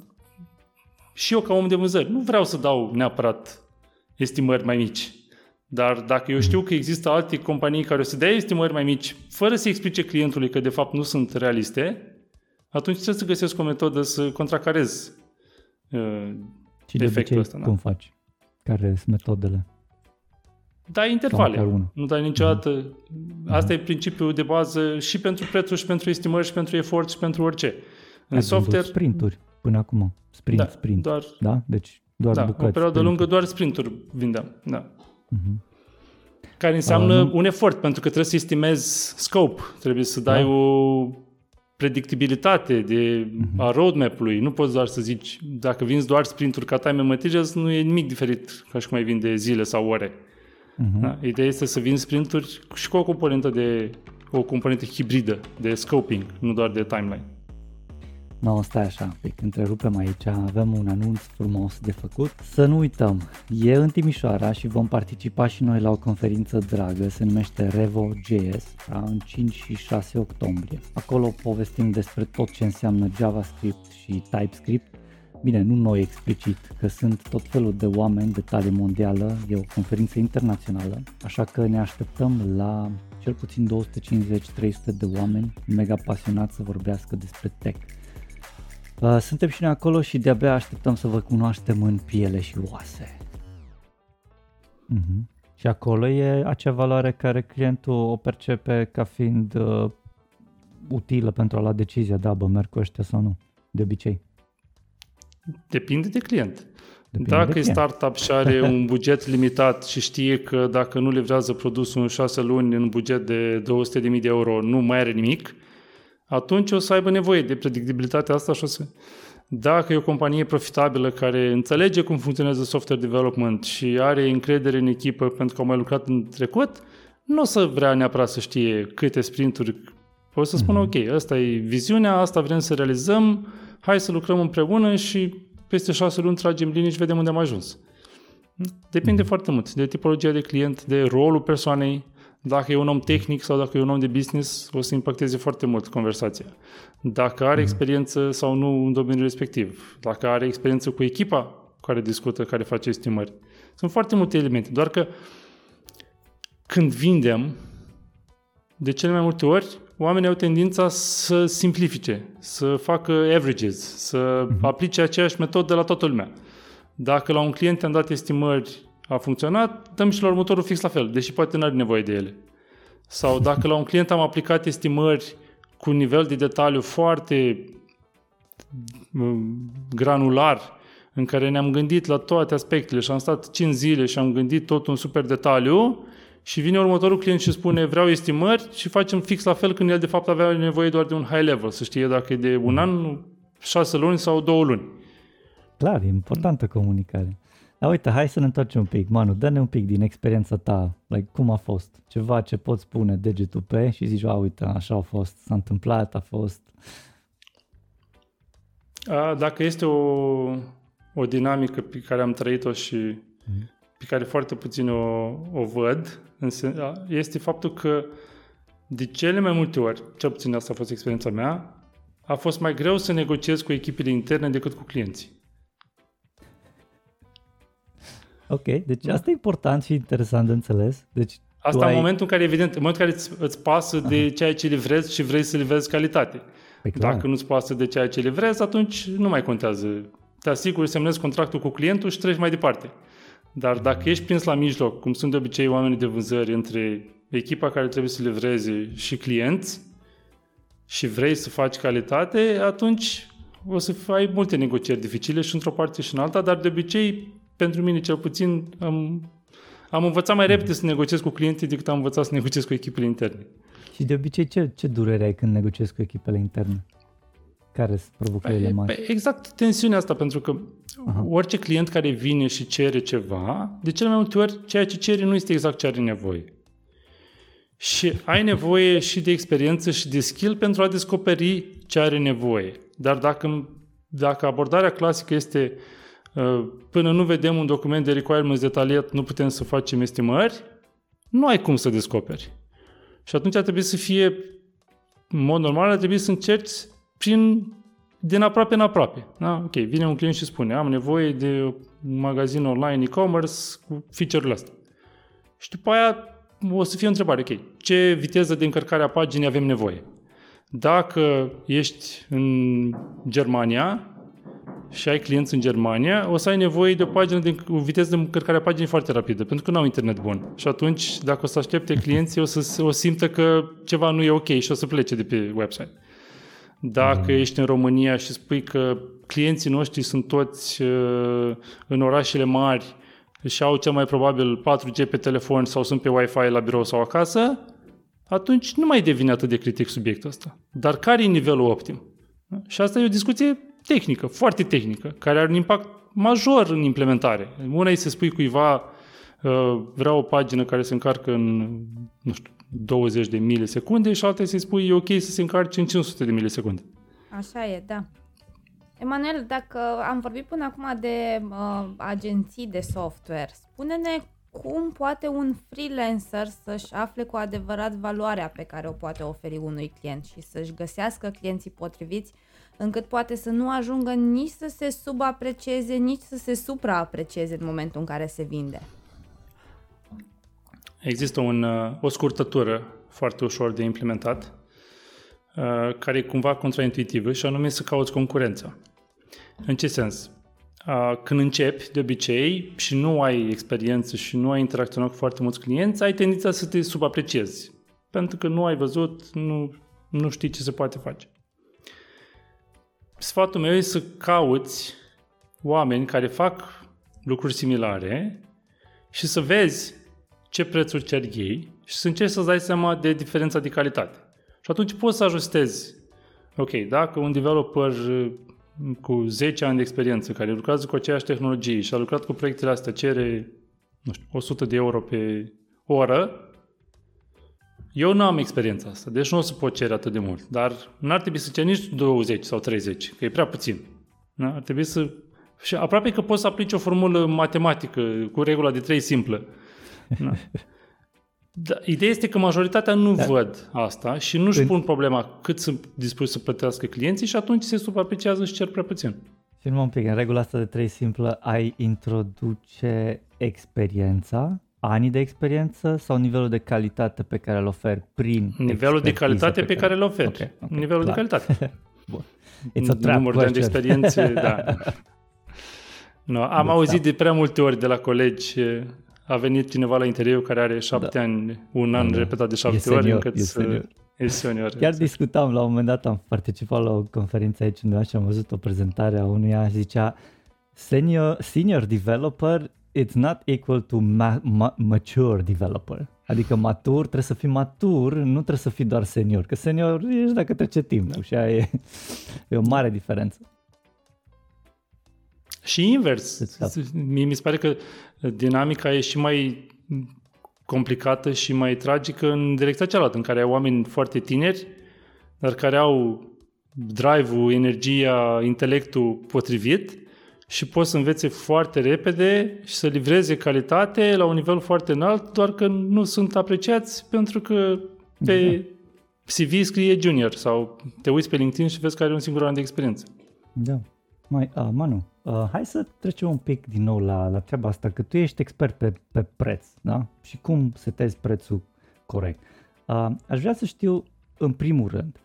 Și eu ca om de vânzări, nu vreau să dau neapărat estimări mai mici. Dar dacă eu știu că există alte companii care o să dea estimări mai mici, fără să explice clientului că de fapt nu sunt realiste, atunci trebuie să găsesc o metodă să contracarez defectul ăsta. Și de obicei, cum faci? Care sunt metodele? dai intervale. Nu dai niciodată. Asta e principiul de bază și pentru prețuri, și pentru estimări, și pentru efort, și pentru orice. În software... sprinturi până acum. Sprint. Doar... Da? Deci doar bucăți. O perioadă lungă doar sprinturi vindeam. Da. Uh-huh. Care înseamnă un efort, pentru că trebuie să estimezi scope. Trebuie să dai o predictibilitate a roadmap-ului. Nu poți doar să zici, dacă vinzi doar sprinturi ca time and materials, nu e nimic diferit ca și cum ai vinde zile sau ore. Da? Ideea este să vinzi sprinturi și cu o componentă hibridă de scoping, nu doar de timeline. No, stai așa, întrerupem aici, avem un anunț frumos de făcut. Să nu uităm, e în Timișoara și vom participa și noi la o conferință dragă, se numește Revo.js, în 5 și 6 octombrie. Acolo povestim despre tot ce înseamnă JavaScript și TypeScript. Bine, nu noi explicit, că sunt tot felul de oameni de talie mondială, e o conferință internațională, așa că ne așteptăm la cel puțin 250-300 de oameni mega pasionați să vorbească despre tech. Suntem și noi acolo și de-abia așteptăm să vă cunoaștem în piele și oase. Și acolo e acea valoare care clientul o percepe ca fiind utilă pentru a lua decizia, da, bă, merg cu ăștia sau nu, de obicei. Depinde de client. Dacă e startup și are un buget limitat și știe că dacă nu livrează produsul în 6 luni în buget de 200.000 de euro nu mai are nimic, atunci o să aibă nevoie de predictibilitatea asta și o să... Dacă e o companie profitabilă care înțelege cum funcționează software development și are încredere în echipă pentru că au mai lucrat în trecut, nu o să vrea neapărat să știe câte sprinturi. O să spună, ok, asta e viziunea, asta vrem să realizăm, hai să lucrăm împreună și peste 6 luni tragem linii și vedem unde am ajuns. Depinde foarte mult de tipologia de client, de rolul persoanei. Dacă e un om tehnic sau dacă e un om de business, o să impacteze foarte mult conversația. Dacă are experiență sau nu în domeniul respectiv. Dacă are experiență cu echipa care discută, care face estimări. Sunt foarte multe elemente, doar că când vindem, de cele mai multe ori, oamenii au tendința să simplifice, să facă averages, să aplice aceeași metodă la toată lumea. Dacă la un client am dat estimări, a funcționat, dăm și la următorul fix la fel, deși poate nu are nevoie de ele. Sau dacă la un client am aplicat estimări cu un nivel de detaliu foarte granular, în care ne-am gândit la toate aspectele și am stat 5 zile și am gândit tot un super detaliu și vine următorul client și spune vreau estimări și facem fix la fel când el de fapt avea nevoie doar de un high level, să știe dacă e de un an, 6 luni sau 2 luni. Clar, e importantă comunicare. Dar uite, hai să ne întoarcem un pic. Manu, dă-ne un pic din experiența ta. Like, cum a fost? Ceva ce poți pune degetul pe și zici, uite, așa a fost, s-a întâmplat, a fost. Dacă este o dinamică pe care am trăit-o și pe care foarte puțin o văd, este faptul că de cele mai multe ori, cel puțin asta a fost experiența mea, a fost mai greu să negociez cu echipele interne decât cu clienții. Ok, deci asta e important și interesant de înțeles. Deci asta în momentul în care, evident, în momentul în care îți pasă de ceea ce livrezi și vrei să livrezi calitate. Dacă nu-ți pasă de ceea ce livrezi, atunci nu mai contează. Te asiguri, semnezi contractul cu clientul și treci mai departe. Dar dacă ești prins la mijloc, cum sunt de obicei oamenii de vânzări între echipa care trebuie să livreze și clienți și vrei să faci calitate, atunci o să ai multe negocieri dificile și într-o parte și în alta, dar de obicei pentru mine, cel puțin, am învățat mai repede să negociez cu clienții decât am învățat să negociez cu echipele interne. Și de obicei, ce durere ai când negociezi cu echipele interne? Care sunt provocările mari? Exact tensiunea asta, pentru că orice client care vine și cere ceva, de cele mai multe ori, ceea ce cere nu este exact ce are nevoie. Și ai nevoie și de experiență și de skill pentru a descoperi ce are nevoie. Dar dacă abordarea clasică este... până nu vedem un document de requirements detaliat, nu putem să facem estimări, nu ai cum să descoperi. Și atunci ar trebui să fie, în mod normal, ar trebui să încerci din aproape în aproape. Da? Ok, vine un client și spune, am nevoie de un magazin online e-commerce cu feature-ul ăsta. Și după aia o să fie o întrebare, ok, ce viteză de încărcare a paginii avem nevoie? Dacă ești în Germania, și ai clienți în Germania, o să ai nevoie de o pagină de o viteză de încărcare a paginii foarte rapidă, pentru că nu au internet bun. Și atunci, dacă o să aștepte clienții, o simtă că ceva nu e ok și o să plece de pe website. Dacă ești în România și spui că clienții noștri sunt toți în orașele mari și au cel mai probabil 4G pe telefon sau sunt pe Wi-Fi la birou sau acasă, atunci nu mai devine atât de critic subiectul ăsta. Dar care e nivelul optim? Și asta e o discuție tehnică, foarte tehnică, care are un impact major în implementare. Una e să spui cuiva, vreau o pagină care se încarcă în, 20 de milisecunde și alta e să-i spui, e ok să se încarce în 500 de milisecunde. Așa e, da. Emanuel, dacă am vorbit până acum de agenții de software, spune-ne cum poate un freelancer să-și afle cu adevărat valoarea pe care o poate oferi unui client și să-și găsească clienții potriviți, încât poate să nu ajungă nici să se subaprecieze, nici să se supraaprecieze în momentul în care se vinde. Există o scurtătură foarte ușor de implementat, care e cumva contraintuitivă, și anume să cauți concurența. În ce sens? Când începi, de obicei, și nu ai experiență și nu ai interacționat cu foarte mulți clienți, ai tendința să te subapreciezi, pentru că nu ai văzut, nu știi ce se poate face. Sfatul meu e să cauți oameni care fac lucruri similare și să vezi ce prețuri cer ei și să încerci să-ți dai seama de diferența de calitate. Și atunci poți să ajustezi. Ok, dacă un developer cu 10 ani de experiență care lucrează cu aceeași tehnologie și a lucrat cu proiectele astea cere, 100 de euro pe oră, eu nu am experiența asta, deci nu o să pot cere atât de mult, dar n-ar trebui să cer nici 20 sau 30, că e prea puțin. Ar trebui să... Și aproape că poți să aplici o formulă matematică cu regula de 3 simplă. Da, ideea este că majoritatea nu văd asta și nu-și pun problema cât sunt dispuși să plătească clienții și atunci se subapreciază și cer prea puțin. Și numai un pic, în regula asta de 3 simplă ai introduce experiența, anii de experiență sau nivelul de calitate pe care îl oferi prin nivelul de calitate pe care îl oferi. Okay, nivelul de calitate. Bun. Numărul de ani de experiență, da. No, am auzit de prea multe ori de la colegi, a venit cineva la interviu care are 7 ani, un an repetat de 7 ori, încât e senior. Chiar discutam, la un moment dat am participat la o conferință aici undeva și am văzut o prezentare a unuia și zicea senior developer it's not equal to mature developer. Adică matur, trebuie să fii matur, nu trebuie să fii doar senior, că senior ești dacă trece timpul și aia e o mare diferență. Și invers. Mi se pare că dinamica e și mai complicată și mai tragică în direcția cealaltă, în care ai oameni foarte tineri, dar care au drive-ul, energia, intelectul potrivit și pot să învețe foarte repede și să livreze calitate la un nivel foarte înalt, doar că nu sunt apreciați pentru că pe CV scrie junior sau te uiți pe LinkedIn și vezi că are un singur an de experiență. Da. Manu, hai să trecem un pic din nou la treaba asta, că tu ești expert pe preț, da? Și cum setezi prețul corect. Aș vrea să știu, în primul rând,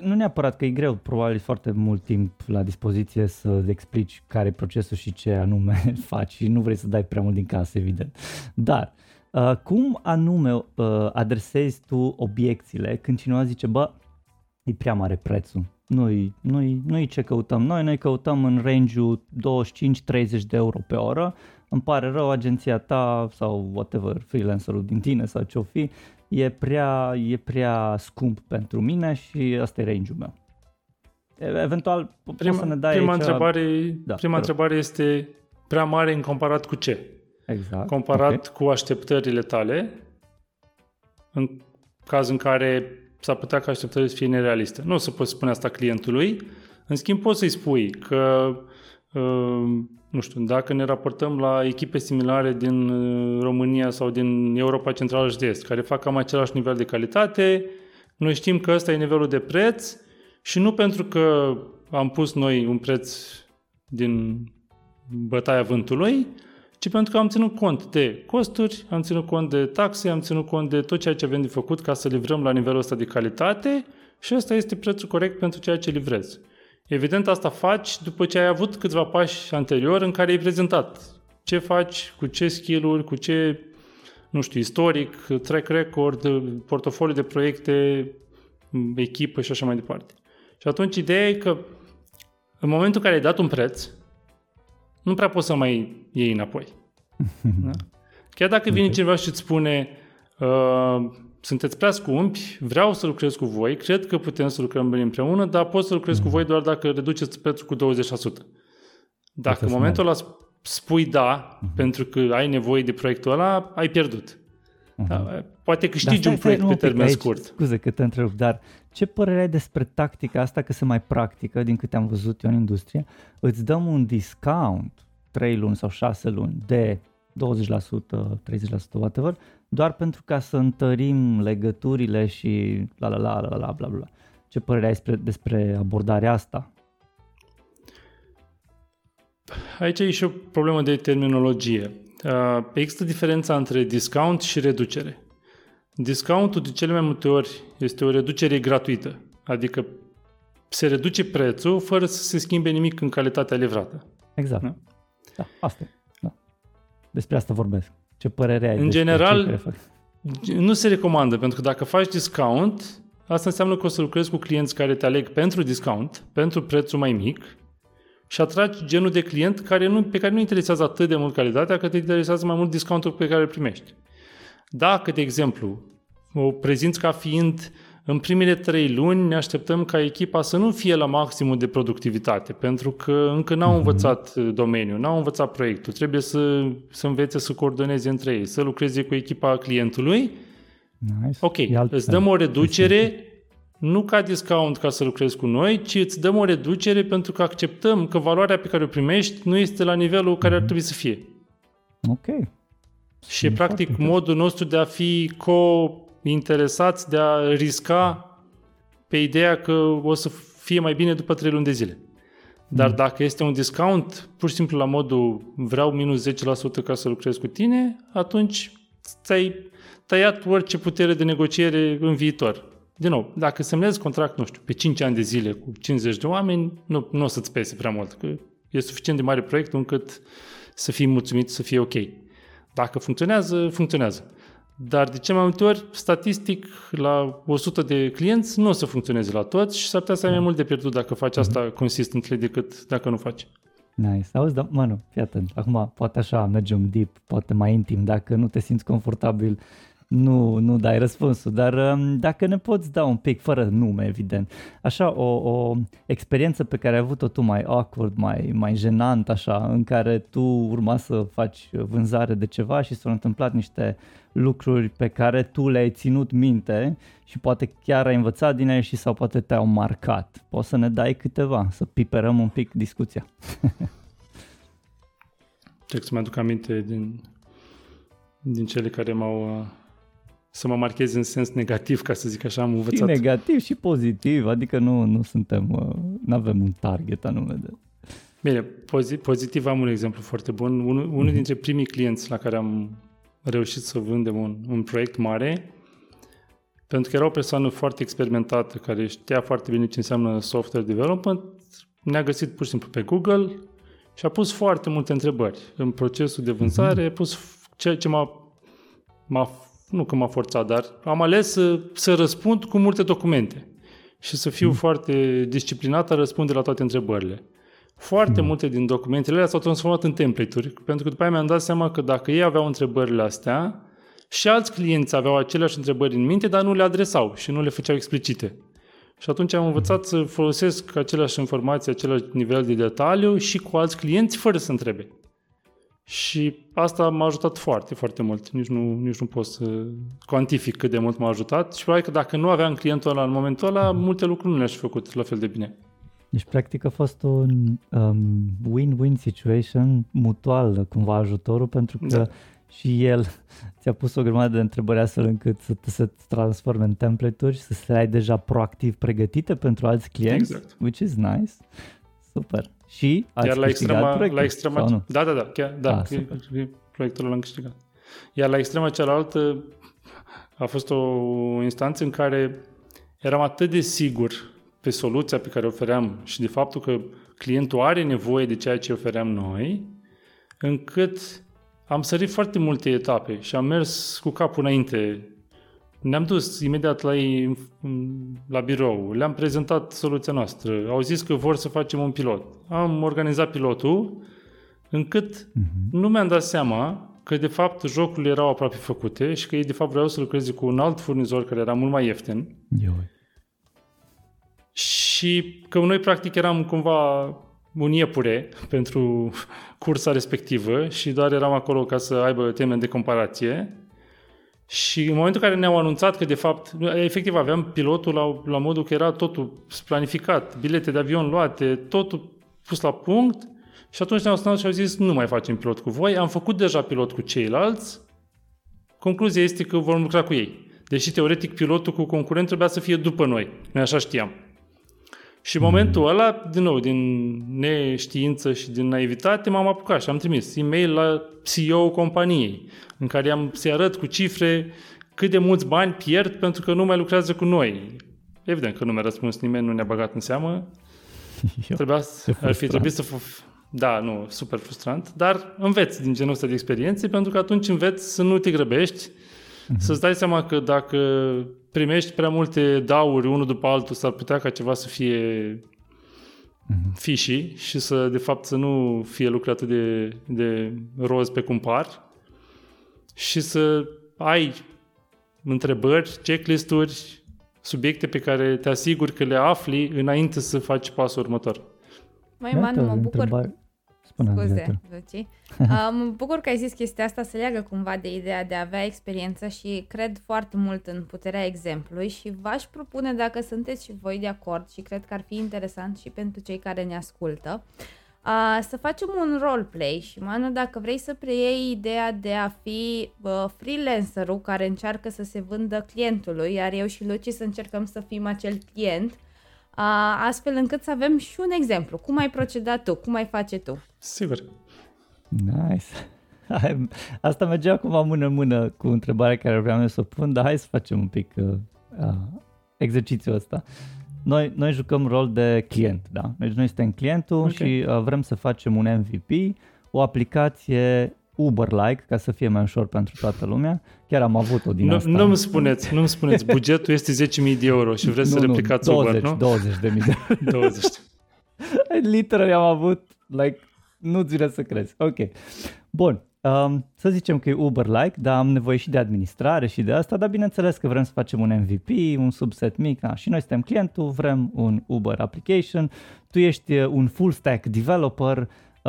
nu neapărat că e greu, probabil foarte mult timp la dispoziție să explici care e procesul și ce anume faci și nu vrei să dai prea mult din casă, evident. Dar cum anume adresezi tu obiecțiile când cineva zice, e prea mare prețul? Noi ce căutăm noi? Noi căutăm în range-ul 25-30 de euro pe oră. Îmi pare rău, agenția ta sau whatever, freelancerul din tine sau ce-o fi, e prea scump pentru mine și asta e range-ul meu. Eventual, poți să ne dai Prima întrebare este prea mare în comparat cu ce? Exact. Comparat cu așteptările tale, în caz în care s-ar putea ca așteptările să fie nerealiste. Nu o să poți spune asta clientului. În schimb, poți să-i spui că, dacă ne raportăm la echipe similare din România sau din Europa Centrală și de Est, care fac cam același nivel de calitate, noi știm că ăsta e nivelul de preț și nu pentru că am pus noi un preț din bătaia vântului, ci pentru că am ținut cont de costuri, am ținut cont de taxe, am ținut cont de tot ceea ce avem de făcut ca să livrăm la nivelul ăsta de calitate și ăsta este prețul corect pentru ceea ce livrez. Evident, asta faci după ce ai avut câțiva pași anterior în care ai prezentat ce faci, cu ce skill-uri, cu ce, nu știu, istoric, track record, portofoliu de proiecte, echipă și așa mai departe. Și atunci ideea e că în momentul în care ai dat un preț, nu prea poți să mai iei înapoi. Da? Chiar dacă vine cineva și îți spune sunteți prea scumpi, vreau să lucrez cu voi, cred că putem să lucrăm bine împreună, dar pot să lucrez cu voi doar dacă reduceți prețul cu 20%. Dacă în momentul ăla spui da, pentru că ai nevoie de proiectul ăla, ai pierdut. Da, poate câștigi un proiect pe termen scurt. Scuze că te întreb, dar ce părere ai despre tactica asta că se mai practică, din câte am văzut eu în industrie, îți dăm un discount 3 luni sau 6 luni de 20%, 30%, whatever, doar pentru ca să întărim legăturile și bla bla bla. Ce părere ai despre abordarea asta? Aici e și o problemă de terminologie. Există diferența între discount și reducere. Discountul de cele mai multe ori este o reducere gratuită, adică se reduce prețul fără să se schimbe nimic în calitatea livrată. Exact. Da? Da, asta. Da. Despre asta vorbesc. Ce părere ai? În general, nu se recomandă, pentru că dacă faci discount, asta înseamnă că o să lucrezi cu clienți care te aleg pentru discount, pentru prețul mai mic, și atragi genul de client pe care nu interesează atât de mult calitatea, că te interesează mai mult discountul pe care îl primești. Dacă, de exemplu, o prezinți ca fiind în primele 3 luni, ne așteptăm ca echipa să nu fie la maximul de productivitate, pentru că încă n-au învățat domeniul, n-au învățat proiectul, trebuie să învețe să coordoneze între ei, să lucreze cu echipa clientului. Nice. Ok, îți dăm o reducere, nu ca discount ca să lucrezi cu noi, ci îți dăm o reducere pentru că acceptăm că valoarea pe care o primești nu este la nivelul care ar trebui să fie. Ok. Și e practic modul nostru de a fi co-interesați, de a risca pe ideea că o să fie mai bine după 3 luni de zile. Dar dacă este un discount, pur și simplu la modul vreau minus 10% ca să lucrez cu tine, atunci ți-ai tăiat orice putere de negociere în viitor. Din nou, dacă semnezi contract, nu știu, pe 5 ani de zile cu 50 de oameni, nu o să-ți pese prea mult, că e suficient de mare proiectul încât să fii mulțumit, să fie ok. Dacă funcționează, funcționează. Dar de ce mai multe ori, statistic, la 100 de clienți nu o să funcționeze la toți și s-ar putea să ai mai mult de pierdut dacă faci asta consistently decât dacă nu faci. Nice. Auzi, da, Manu, fii atent. Acum poate așa mergem deep, poate mai intim, dacă nu te simți confortabil. Nu dai răspunsul, dar dacă ne poți da un pic, fără nume, evident, așa o experiență pe care ai avut-o tu mai awkward, mai jenant, așa, în care tu urma să faci vânzare de ceva și s-au întâmplat niște lucruri pe care tu le-ai ținut minte și poate chiar ai învățat din ele și sau poate te-au marcat. Poți să ne dai câteva, să piperăm un pic discuția. Trebuie să-mi aduc aminte din cele care m-au... Să mă marchez în sens negativ, ca să zic așa, am învățat. Și negativ și pozitiv, adică nu suntem, nu avem un target anume de... Bine, pozitiv am un exemplu foarte bun. Unul dintre primii clienți la care am reușit să vândem un proiect mare, pentru că era o persoană foarte experimentată, care știa foarte bine ce înseamnă software development, ne-a găsit pur și simplu pe Google și a pus foarte multe întrebări. În procesul de vânzare a pus ceea ce m-a nu că m-a forțat, dar am ales să răspund cu multe documente și să fiu foarte disciplinat a răspunde la toate întrebările. Foarte multe din documentele alea s-au transformat în template-uri, pentru că după aia mi-am dat seama că dacă ei aveau întrebările astea, și alți clienți aveau aceleași întrebări în minte, dar nu le adresau și nu le făceau explicite. Și atunci am învățat să folosesc aceleași informații, același nivel de detaliu și cu alți clienți fără să întrebe. Și asta m-a ajutat foarte, foarte mult. Nici nu pot să cuantific cât de mult m-a ajutat. Și probabil că dacă nu aveam clientul ăla în momentul ăla, multe lucruri nu le-aș fi făcut la fel de bine. Deci, practic, a fost un win-win situation, mutual, cumva, ajutorul, pentru că și el ți-a pus o grămadă de întrebări astfel încât să se transforme în template-uri și să le ai deja proactiv pregătite pentru alți clienți, exact. Which is nice. Super. Și iar la extrema da, proiectul l-am câștigat. Iar la extrema cealaltă a fost o instanță în care eram atât de sigur pe soluția pe care o ofeream și de faptul că clientul are nevoie de ceea ce ofeream noi, încât am sărit foarte multe etape și am mers cu capul înainte. Ne-am dus imediat la ei la birou, le-am prezentat soluția noastră, au zis că vor să facem un pilot. Am organizat pilotul, încât nu mi-am dat seama că de fapt jocurile erau aproape făcute și că ei de fapt vreau să lucreze cu un alt furnizor care era mult mai ieftin. Și că noi practic eram cumva un iepure pentru cursa respectivă și doar eram acolo ca să aibă teme de comparație. Și în momentul în care ne-au anunțat că de fapt, efectiv aveam pilotul la modul că era totul planificat, bilete de avion luate, totul pus la punct. Și atunci ne-au sunat și au zis, nu mai facem pilot cu voi, am făcut deja pilot cu ceilalți, concluzia este că vom lucra cu ei. Deși teoretic pilotul cu concurent trebuia să fie după noi, noi așa știam. Și în momentul ăla, din nou, din neștiință și din naivitate, m-am apucat și am trimis e-mail la CEO-ul companiei, în care am să-i arăt cu cifre cât de mulți bani pierd pentru că nu mai lucrează cu noi. Evident că nu mi-a răspuns nimeni, nu ne-a băgat în seamă. Super frustrant, dar înveți din genul ăsta de experiențe, pentru că atunci înveți să nu te grăbești, să-ți dai seama că dacă primești prea multe dauri unul după altul, s-ar putea ca ceva să fie fishy și să, de fapt, să nu fie lucru atât de roz pe cum par și să ai întrebări, checklist-uri, subiecte pe care te asiguri că le afli înainte să faci pasul următor. Mai Manu, mă bucur. Mă bucur că ai zis chestia asta, se leagă cumva de ideea de a avea experiență și cred foarte mult în puterea exemplului și v-aș propune, dacă sunteți și voi de acord și cred că ar fi interesant și pentru cei care ne ascultă, să facem un roleplay și, Manu, dacă vrei să preiei ideea de a fi freelancerul care încearcă să se vândă clientului, iar eu și Luci să încercăm să fim acel client, astfel încât să avem și un exemplu. Cum ai procedat tu? Cum ai face tu? Sigur. Nice. Asta mergea cumva mână-mână cu întrebarea care vreau să o pun, dar hai să facem un pic exercițiul ăsta. Noi jucăm rol de client, da? Deci noi suntem clientul și vrem să facem un MVP, o aplicație Uber-like, ca să fie mai ușor pentru toată lumea. Chiar am avut-o din asta. Nu-mi spuneți, bugetul este 10.000 de euro și vreți să replicați 20, Uber, nu? 20.000 de euro. Literal am avut, nu-ți vine să crezi. Ok. Bun. Să zicem că e Uber-like, dar am nevoie și de administrare și de asta, dar bineînțeles că vrem să facem un MVP, un subset mic, și noi suntem clientul, vrem un Uber application, tu ești un full-stack developer,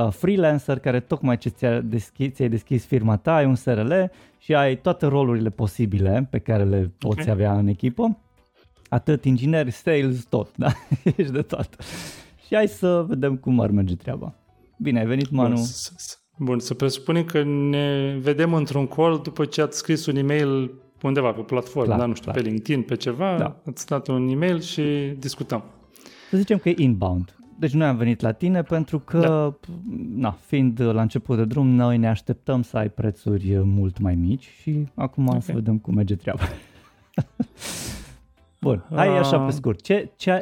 freelancer care tocmai ce ți-ai deschis firma ta, ai un SRL și ai toate rolurile posibile pe care le poți avea în echipă, atât ingineri, sales, tot, da? Ești de toată. Și hai să vedem cum ar merge treaba. Bine, ai venit, Manu. Bun, să presupunem că ne vedem într-un call după ce ați scris un e-mail undeva pe platformă, pe LinkedIn, pe ceva, ați dat un e-mail și discutăm. Să zicem că e inbound. Deci noi am venit la tine pentru că, fiind la început de drum, noi ne așteptăm să ai prețuri mult mai mici și acum să vedem cum merge treaba. Bun, hai așa pe scurt.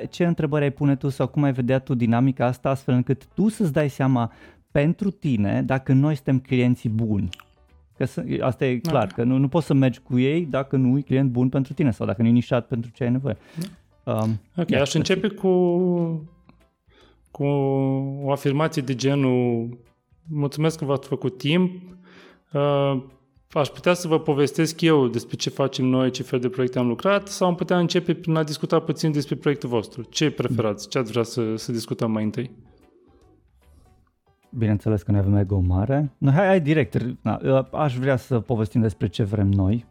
Ce întrebări ai pune tu sau cum ai vedea tu dinamica asta astfel încât tu să-ți dai seama pentru tine dacă noi suntem clienții buni? Că asta e clar, că nu poți să mergi cu ei dacă nu e client bun pentru tine sau dacă nu e nișat pentru ce ai nevoie. Aș începe cu o afirmație de genul mulțumesc că v-ați făcut timp, aș putea să vă povestesc eu despre ce facem noi, ce fel de proiecte am lucrat sau am putea începe prin a discuta puțin despre proiectul vostru. Ce preferați? Ce ați vrea să discutăm mai întâi? Bineînțeles că noi avem ego mare. Noi, hai direct, aș vrea să povestim despre ce vrem noi.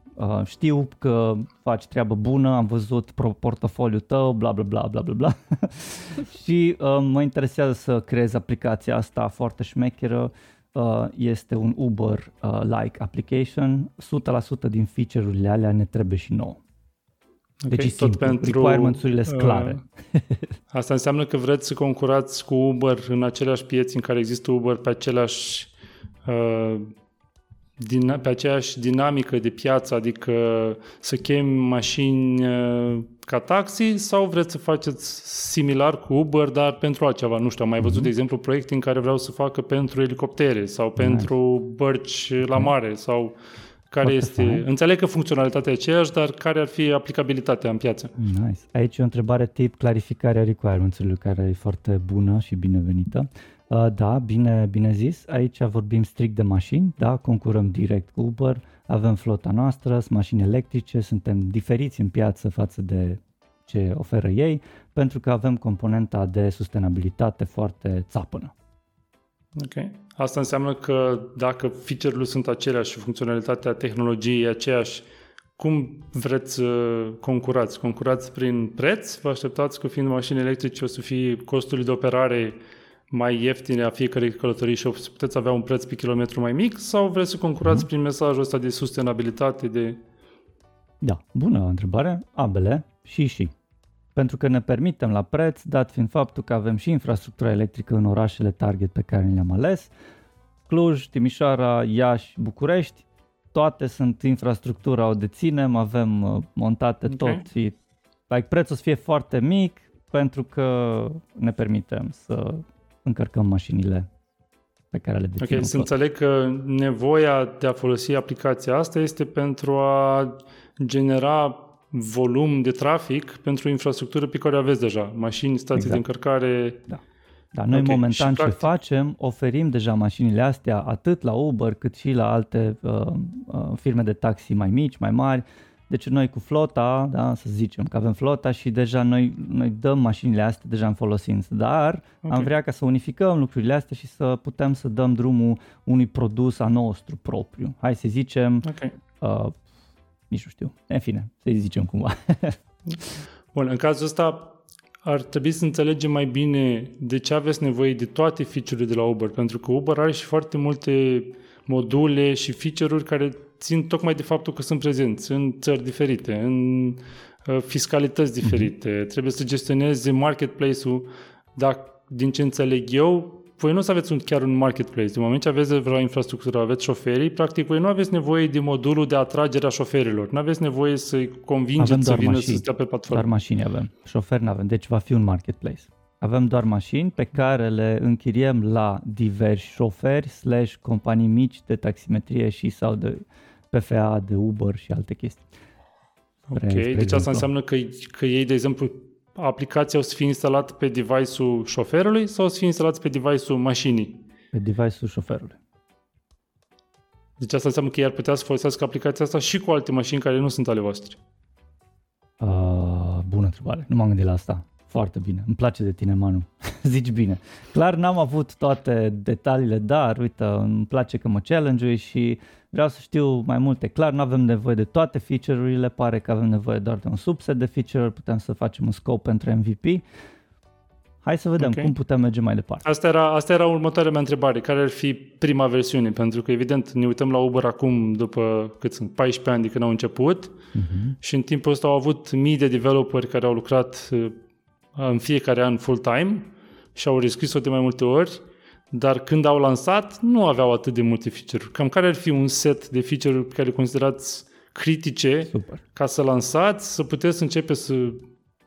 Știu că faci treabă bună, am văzut portofoliul tău, bla bla bla bla bla bla. Și mă interesează să creez aplicația asta foarte șmecheră. Este un Uber-like application. 100% din feature-urile alea ne trebuie și nouă. Deci requirements-urile sunt clare. Asta înseamnă că vreți să concurați cu Uber în aceleași piețe în care există Uber pe aceleași pe aceeași dinamică de piață, adică să chemi mașini ca taxi, sau vreți să faceți similar cu Uber, dar pentru altceva? Nu știu, am mai văzut, de exemplu, proiecte în care vreau să facă pentru elicoptere sau pentru bărci la mare sau care este... Înțeleg că funcționalitatea e aceeași, dar care ar fi aplicabilitatea în piață? Nice. Aici e o întrebare tip clarificarea requirements-ului, care e foarte bună și binevenită. Da, bine zis. Aici vorbim strict de mașini, da, concurăm direct cu Uber, avem flota noastră, sunt mașini electrice, suntem diferiți în piață față de ce oferă ei, pentru că avem componenta de sustenabilitate foarte țapănă. Ok. Asta înseamnă că dacă feature-urile sunt aceleași și funcționalitatea tehnologiei e aceeași, cum vreți să concurați? Concurați prin preț? Vă așteptați că fiind mașini electrice o să fie costurile de operare mai ieftine a fiecărei călătorii și puteți avea un preț pe kilometru mai mic, sau vreți să concurați prin mesajul ăsta de sustenabilitate? Da, bună întrebare. Ambele și. Pentru că ne permitem la preț, dat fiind faptul că avem și infrastructura electrică în orașele target pe care le-am ales. Cluj, Timișoara, Iași, București, toate sunt infrastructura, o deținem, avem montate tot și prețul să fie foarte mic pentru că ne permitem să încărcăm mașinile pe care le deținem. Ok, să înțeleg că nevoia de a folosi aplicația asta este pentru a genera volum de trafic pentru infrastructură pe care o aveți deja, mașini, stații de încărcare. Da. Dar noi momentan ce facem, oferim deja mașinile astea atât la Uber cât și la alte firme de taxi mai mici, mai mari. Deci noi cu flota, da, să zicem că avem flota și deja noi dăm mașinile astea deja în folosință, dar am vrea ca să unificăm lucrurile astea și să putem să dăm drumul unui produs a nostru propriu. Hai să zicem nici nu știu. În fine, să-i zicem cumva. Bun, în cazul ăsta ar trebui să înțelegem mai bine de ce aveți nevoie de toate feature-urile de la Uber, pentru că Uber are și foarte multe module și feature-uri care țin tocmai de faptul că sunt prezenți în țări diferite, în fiscalități diferite. Trebuie să gestioneze marketplace-ul, dar din ce înțeleg eu, voi nu o să aveți chiar un marketplace. Din moment ce aveți vreo infrastructură, aveți șoferii, practic voi nu aveți nevoie de modulul de atragere a șoferilor. Nu aveți nevoie să-i convingeți să vină să stea pe platformă. Doar mașini avem, șoferi nu avem, deci va fi un marketplace. Avem doar mașini pe care le închiriem la diversi șoferi / companii mici de taximetrie și sau de PFA, de Uber și alte chestii. Deci asta înseamnă că ei, de exemplu, aplicația o să fie instalată pe device-ul șoferului sau o să fie instalată pe device-ul mașinii? Pe device-ul șoferului. Deci asta înseamnă că ei ar putea să folosească aplicația asta și cu alte mașini care nu sunt ale voastre. Bună întrebare. Nu m-am gândit la asta. Foarte bine. Îmi place de tine, Manu. Zici bine. Clar n-am avut toate detaliile, dar uite, îmi place că mă challenge-ui și vreau să știu mai multe. Clar, nu avem nevoie de toate feature-urile, pare că avem nevoie doar de un subset de feature-uri, putem să facem un scope pentru MVP. Hai să vedem cum putem merge mai departe. Asta era următoarea mea întrebare. Care ar fi prima versiune? Pentru că, evident, ne uităm la Uber acum, după cât sunt, 14 ani de când au început și în timpul ăsta au avut mii de developeri care au lucrat în fiecare an full-time și au rescris-o de mai multe ori, dar când au lansat nu aveau atât de multe feature-uri. Cam care ar fi un set de feature-uri pe care le considerați critice ca să lansați, să puteți începe să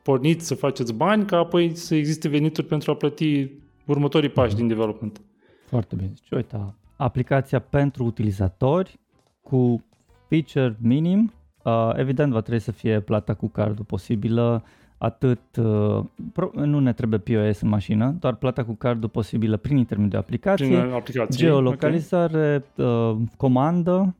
porniți, să faceți bani, ca apoi să existe venituri pentru a plăti următorii pași din development? Foarte bine. Deci, uite, aplicația pentru utilizatori cu feature minim, evident va trebui să fie plata cu cardul posibilă, atât, nu ne trebuie POS în mașină, doar plata cu cardul posibilă prin intermediul aplicației, geolocalizare, comandă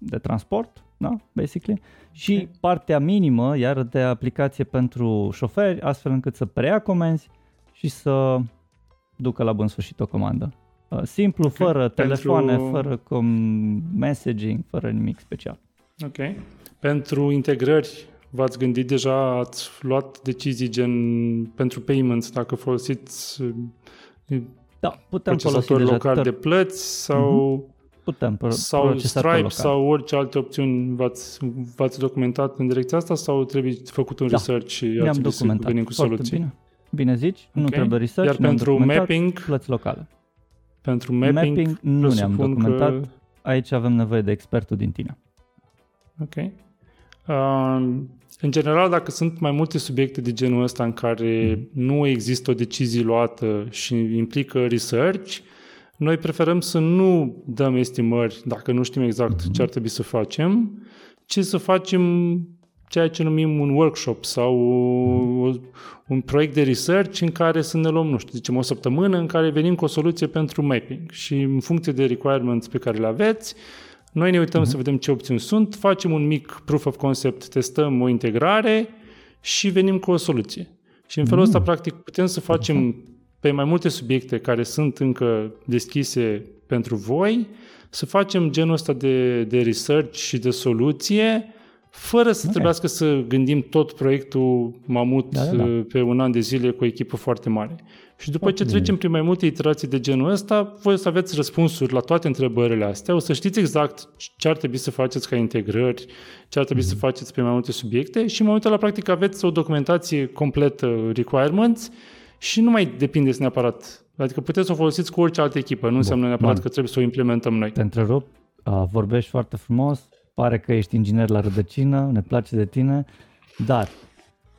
de transport, da, basically, și partea minimă, iar de aplicație pentru șoferi, astfel încât să preia comenzi și să ducă la bun sfârșit o comandă. Simplu, fără telefoane, fără messaging, fără nimic special. Ok. Pentru integrări, v-ați gândit deja, ați luat decizii gen pentru payments, dacă folosiți putem procesatori locali de plăți sau, putem sau Stripe local, sau orice alte opțiuni v-ați documentat în direcția asta sau trebuie făcut un research și ați documentat. Venim cu soluții? Bine zici, nu trebuie research, iar pentru mapping, plăți locale. Pentru mapping nu ne-am documentat, aici avem nevoie de expertul din tine. Ok. În general, dacă sunt mai multe subiecte de genul ăsta în care nu există o decizie luată și implică research, noi preferăm să nu dăm estimări dacă nu știm exact ce ar trebui să facem, ci să facem ceea ce numim un workshop sau un proiect de research în care să ne luăm, nu știu, zicem o săptămână în care venim cu o soluție pentru mapping și în funcție de requirements pe care le aveți, noi ne uităm să vedem ce opțiuni sunt, facem un mic proof of concept, testăm o integrare și venim cu o soluție. Și în felul ăsta, practic, putem să facem pe mai multe subiecte care sunt încă deschise pentru voi, să facem genul ăsta de research și de soluție, fără să trebuiască să gândim tot proiectul mamut pe un an de zile cu o echipă foarte mare. Și după ce trecem prin mai multe iterații de genul ăsta, voi o să aveți răspunsuri la toate întrebările astea, o să știți exact ce ar trebui să faceți ca integrări, ce ar trebui să faceți pe mai multe subiecte și în momentul la practic aveți o documentație completă, requirements, și nu mai depindeți neapărat. Adică puteți să o folosiți cu orice altă echipă, nu înseamnă neapărat că trebuie să o implementăm noi. Te întrerup, vorbești foarte frumos, pare că ești inginer la rădăcină, ne place de tine, dar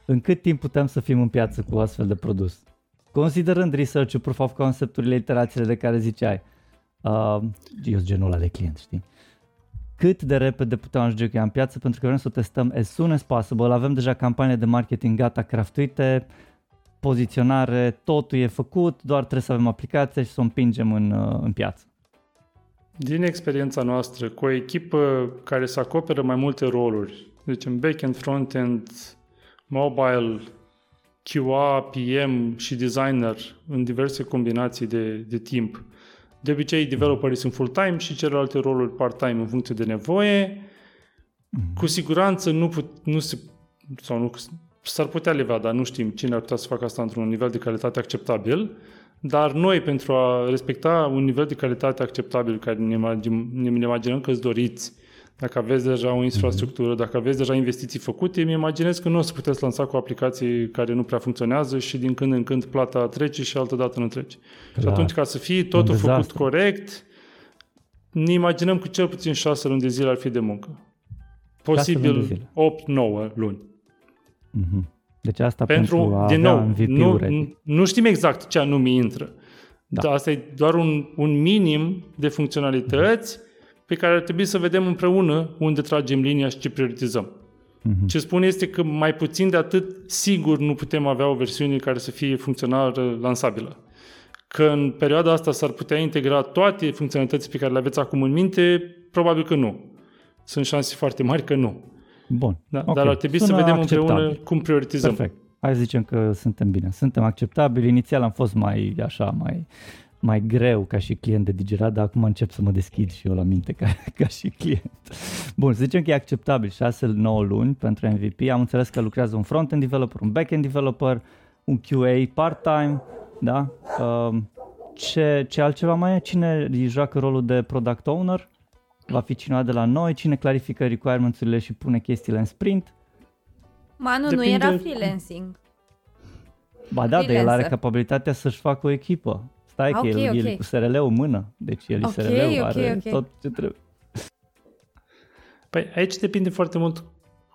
în cât timp putem să fim în piață cu astfel de produs? Considerând research-ul, proof of concept-urile, iterațiile de care ziceai, eu sunt genul ăla de client, știi? Cât de repede putem ajunge cu ea în piață, pentru că vrem să o testăm as soon as possible, avem deja campanii de marketing gata, craftuite, poziționare, totul e făcut, doar trebuie să avem aplicație și să o împingem în piață. Din experiența noastră, cu o echipă care să acoperă mai multe roluri, deci în back-end, front-end, mobile, QA, PM și designer în diverse combinații de timp. De obicei, developerii sunt full-time și celelalte roluri part-time în funcție de nevoie. Cu siguranță s-ar putea leva, dar nu știm cine ar putea să facă asta într-un nivel de calitate acceptabil. Dar noi, pentru a respecta un nivel de calitate acceptabil care ne imaginăm că îți doriți, dacă aveți deja o infrastructură, dacă aveți deja investiții făcute, îmi imaginez că nu o să puteți lansa cu aplicații care nu prea funcționează și din când în când plata trece și altă dată nu trece. Clar. Și atunci, ca să fie totul făcut corect, ne imaginăm că cel puțin 6 luni de zile ar fi de muncă. Posibil 8-9 luni. Mhm. Deci asta pentru a din nou, nu știm exact ce anume intră. Da. Asta e doar un minim de funcționalități pe care ar trebui să vedem împreună unde tragem linia și ce prioritizăm. Ce spun este că mai puțin de atât sigur nu putem avea o versiune care să fie funcțională lansabilă. Că în perioada asta s-ar putea integra toate funcționalitățile pe care le aveți acum în minte? Probabil că nu. Sunt șanse foarte mari că nu. Bun. Da, okay. Dar ar trebui să vedem împreună cum prioritizăm. Perfect. Hai să zicem că suntem bine. Suntem acceptabili. Inițial am fost mai greu ca și client de digerat, dar acum încep să mă deschid și eu la minte ca și client. Bun, să zicem că e acceptabil 6-9 luni pentru MVP. Am înțeles că lucrează un front-end developer, un back-end developer, un QA part-time, da? Ce altceva mai e? Cine joacă rolul de product owner? Va fi cineva de la noi, cine clarifică requirements-urile și pune chestiile în sprint. Manu, depinde... nu era freelancing. Ba da, dar el are capabilitatea să-și facă o echipă. Stai că el cu SRL-ul în mână. Deci el SRL-ul are tot ce trebuie. Păi aici depinde foarte mult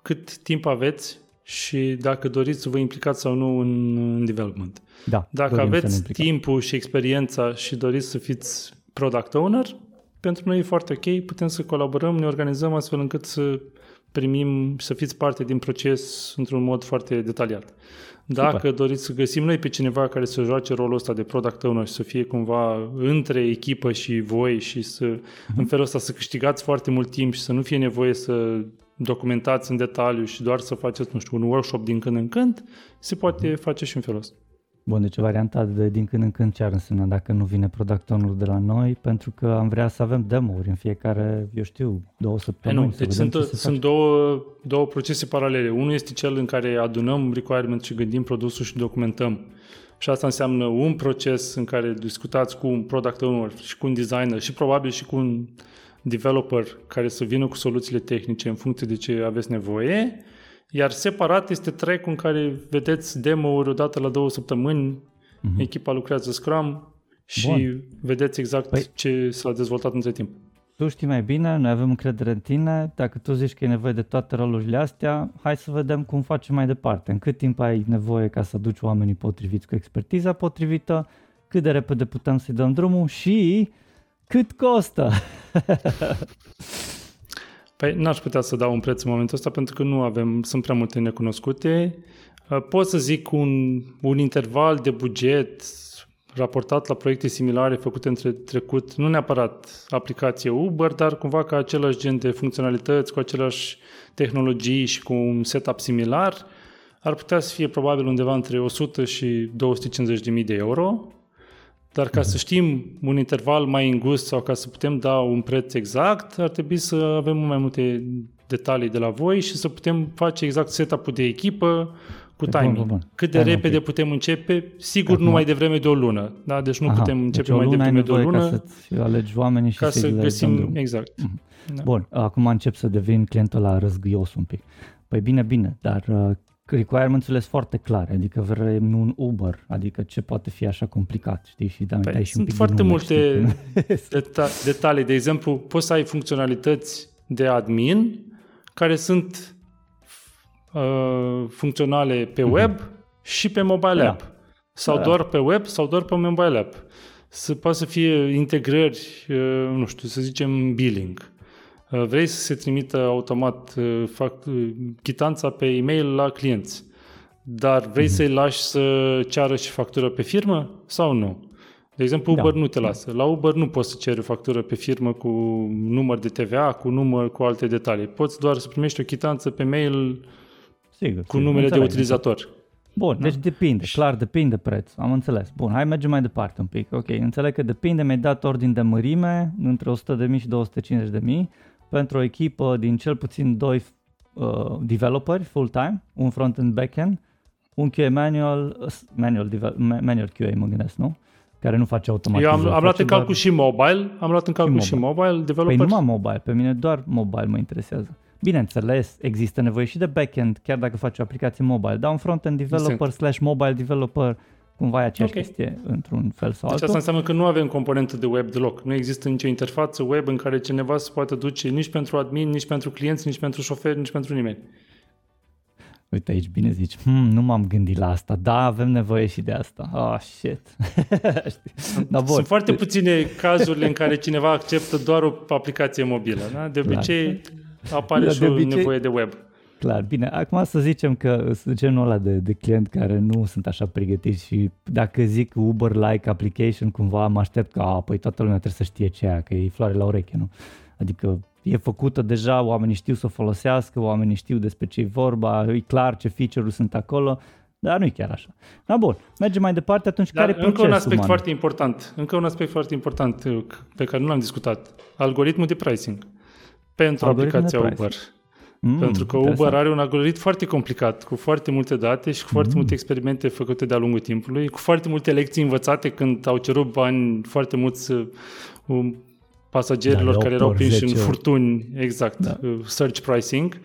cât timp aveți și dacă doriți să vă implicați sau nu în development. Da, dacă aveți timpul și experiența și doriți să fiți product owner, pentru noi e foarte ok, putem să colaborăm, ne organizăm astfel încât să primim, să fiți parte din proces într-un mod foarte detaliat. Dacă doriți să găsim noi pe cineva care să joace rolul ăsta de product owner și să fie cumva între echipă și voi și să, în felul ăsta să câștigați foarte mult timp și să nu fie nevoie să documentați în detaliu și doar să faceți, nu știu, un workshop din când în când, se poate face și în felul ăsta. Bun, deci varianta de din când în când ce ar însemna dacă nu vine product owner-ul de la noi, pentru că am vrea să avem demo-uri în fiecare, eu știu, 2 săptămâni. Deci sunt două procese paralele. Unul este cel în care adunăm requirement și gândim produsul și documentăm. Și asta înseamnă un proces în care discutați cu un product owner și cu un designer și probabil și cu un developer care să vină cu soluțiile tehnice în funcție de ce aveți nevoie. Iar separat este track-ul în care vedeți demo-uri odată la 2 săptămâni, echipa lucrează Scrum și vedeți exact ce s-a dezvoltat între timp. tu știi mai bine, noi avem încredere în tine, dacă tu zici că e nevoie de toate rolurile astea, hai să vedem cum facem mai departe, în cât timp ai nevoie ca să aduci oamenii potriviți cu expertiza potrivită, cât de repede putem să-i dăm drumul și cât costă. Păi n-aș putea să dau un preț în momentul ăsta pentru că nu avem, sunt prea multe necunoscute. Pot să zic un interval de buget raportat la proiecte similare făcute între trecut, nu neapărat aplicație Uber, dar cumva ca același gen de funcționalități, cu aceleași tehnologii și cu un setup similar, ar putea să fie probabil undeva între 100 și 250.000 de euro. Dar ca să știm un interval mai îngust sau ca să putem da un preț exact, ar trebui să avem mai multe detalii de la voi și să putem face exact setup-ul de echipă cu timing. Bun. Cât de repede putem începe? Sigur, acum, nu mai devreme de o lună. Da? Deci nu putem începe deci mai devreme de o lună. Ca să alegi oamenii și ca să găsim. Exact. Da. Bun, acum încep să devin clientul la răzgâios un pic. Păi bine, dar requirement-urile sunt foarte clare, adică vrem un Uber, adică ce poate fi așa complicat, știi? Și da, păi, sunt foarte multe detalii, de exemplu, poți să ai funcționalități de admin care sunt funcționale pe web și pe mobile app, sau doar pe web sau doar pe mobile app. Poate să fie integrări, nu știu, să zicem billing. Vrei să se trimită automat chitanța pe e-mail la clienți, dar vrei să-i lași să ceară și factură pe firmă sau nu? De exemplu, Uber nu te lasă. La Uber nu poți să ceri o factură pe firmă cu număr de TVA, cu alte detalii. Poți doar să primești o chitanță pe mail cu numele de utilizator. Bun, deci depinde, clar depinde preț, am înțeles. Bun, hai mergem mai departe un pic. Ok, înțeleg că depinde, mi-ai dat ordin de mărime între 100.000 și 250.000. Pentru o echipă din cel puțin 2 developeri full-time, un front-end, back-end, un QA manual QA, mă gândesc, nu? Care nu face automatizare. Eu am luat în calcul și mobile, developer. Păi numai mobile, pe mine doar mobile mă interesează. Bineînțeles, există nevoie și de back-end, chiar dacă faci o aplicație mobile, dar un front-end developer / mobile developer cumva e aceeași chestie într-un fel sau altul. Deci asta înseamnă că nu avem componentă de web deloc. Nu există nicio interfață web în care cineva se poate duce nici pentru admin, nici pentru clienți, nici pentru șoferi, nici pentru nimeni. Uite aici, bine zici, nu m-am gândit la asta, da, avem nevoie și de asta. Oh, shit. Sunt foarte puține cazurile în care cineva acceptă doar o aplicație mobilă. Da? De obicei apare și o nevoie de web. Clar, bine, acum să zicem că genul ăla de client care nu sunt așa pregătiți și dacă zic Uber-like application, cumva mă aștept că păi toată lumea trebuie să știe ce aia, că e floare la ureche, nu? Adică e făcută deja, oamenii știu să o folosească, oamenii știu despre ce e vorba, e clar ce feature-uri sunt acolo, dar nu e chiar așa. Da, bun, mergem mai departe, atunci care e procesul? Încă un aspect foarte important pe care nu l-am discutat, algoritmul de pricing pentru aplicația Uber. Pentru că Uber are un algoritm foarte complicat, cu foarte multe date și cu foarte multe experimente făcute de-a lungul timpului, cu foarte multe lecții învățate când au cerut bani foarte mulți pasagerilor care erau prinși în furtuni, search pricing.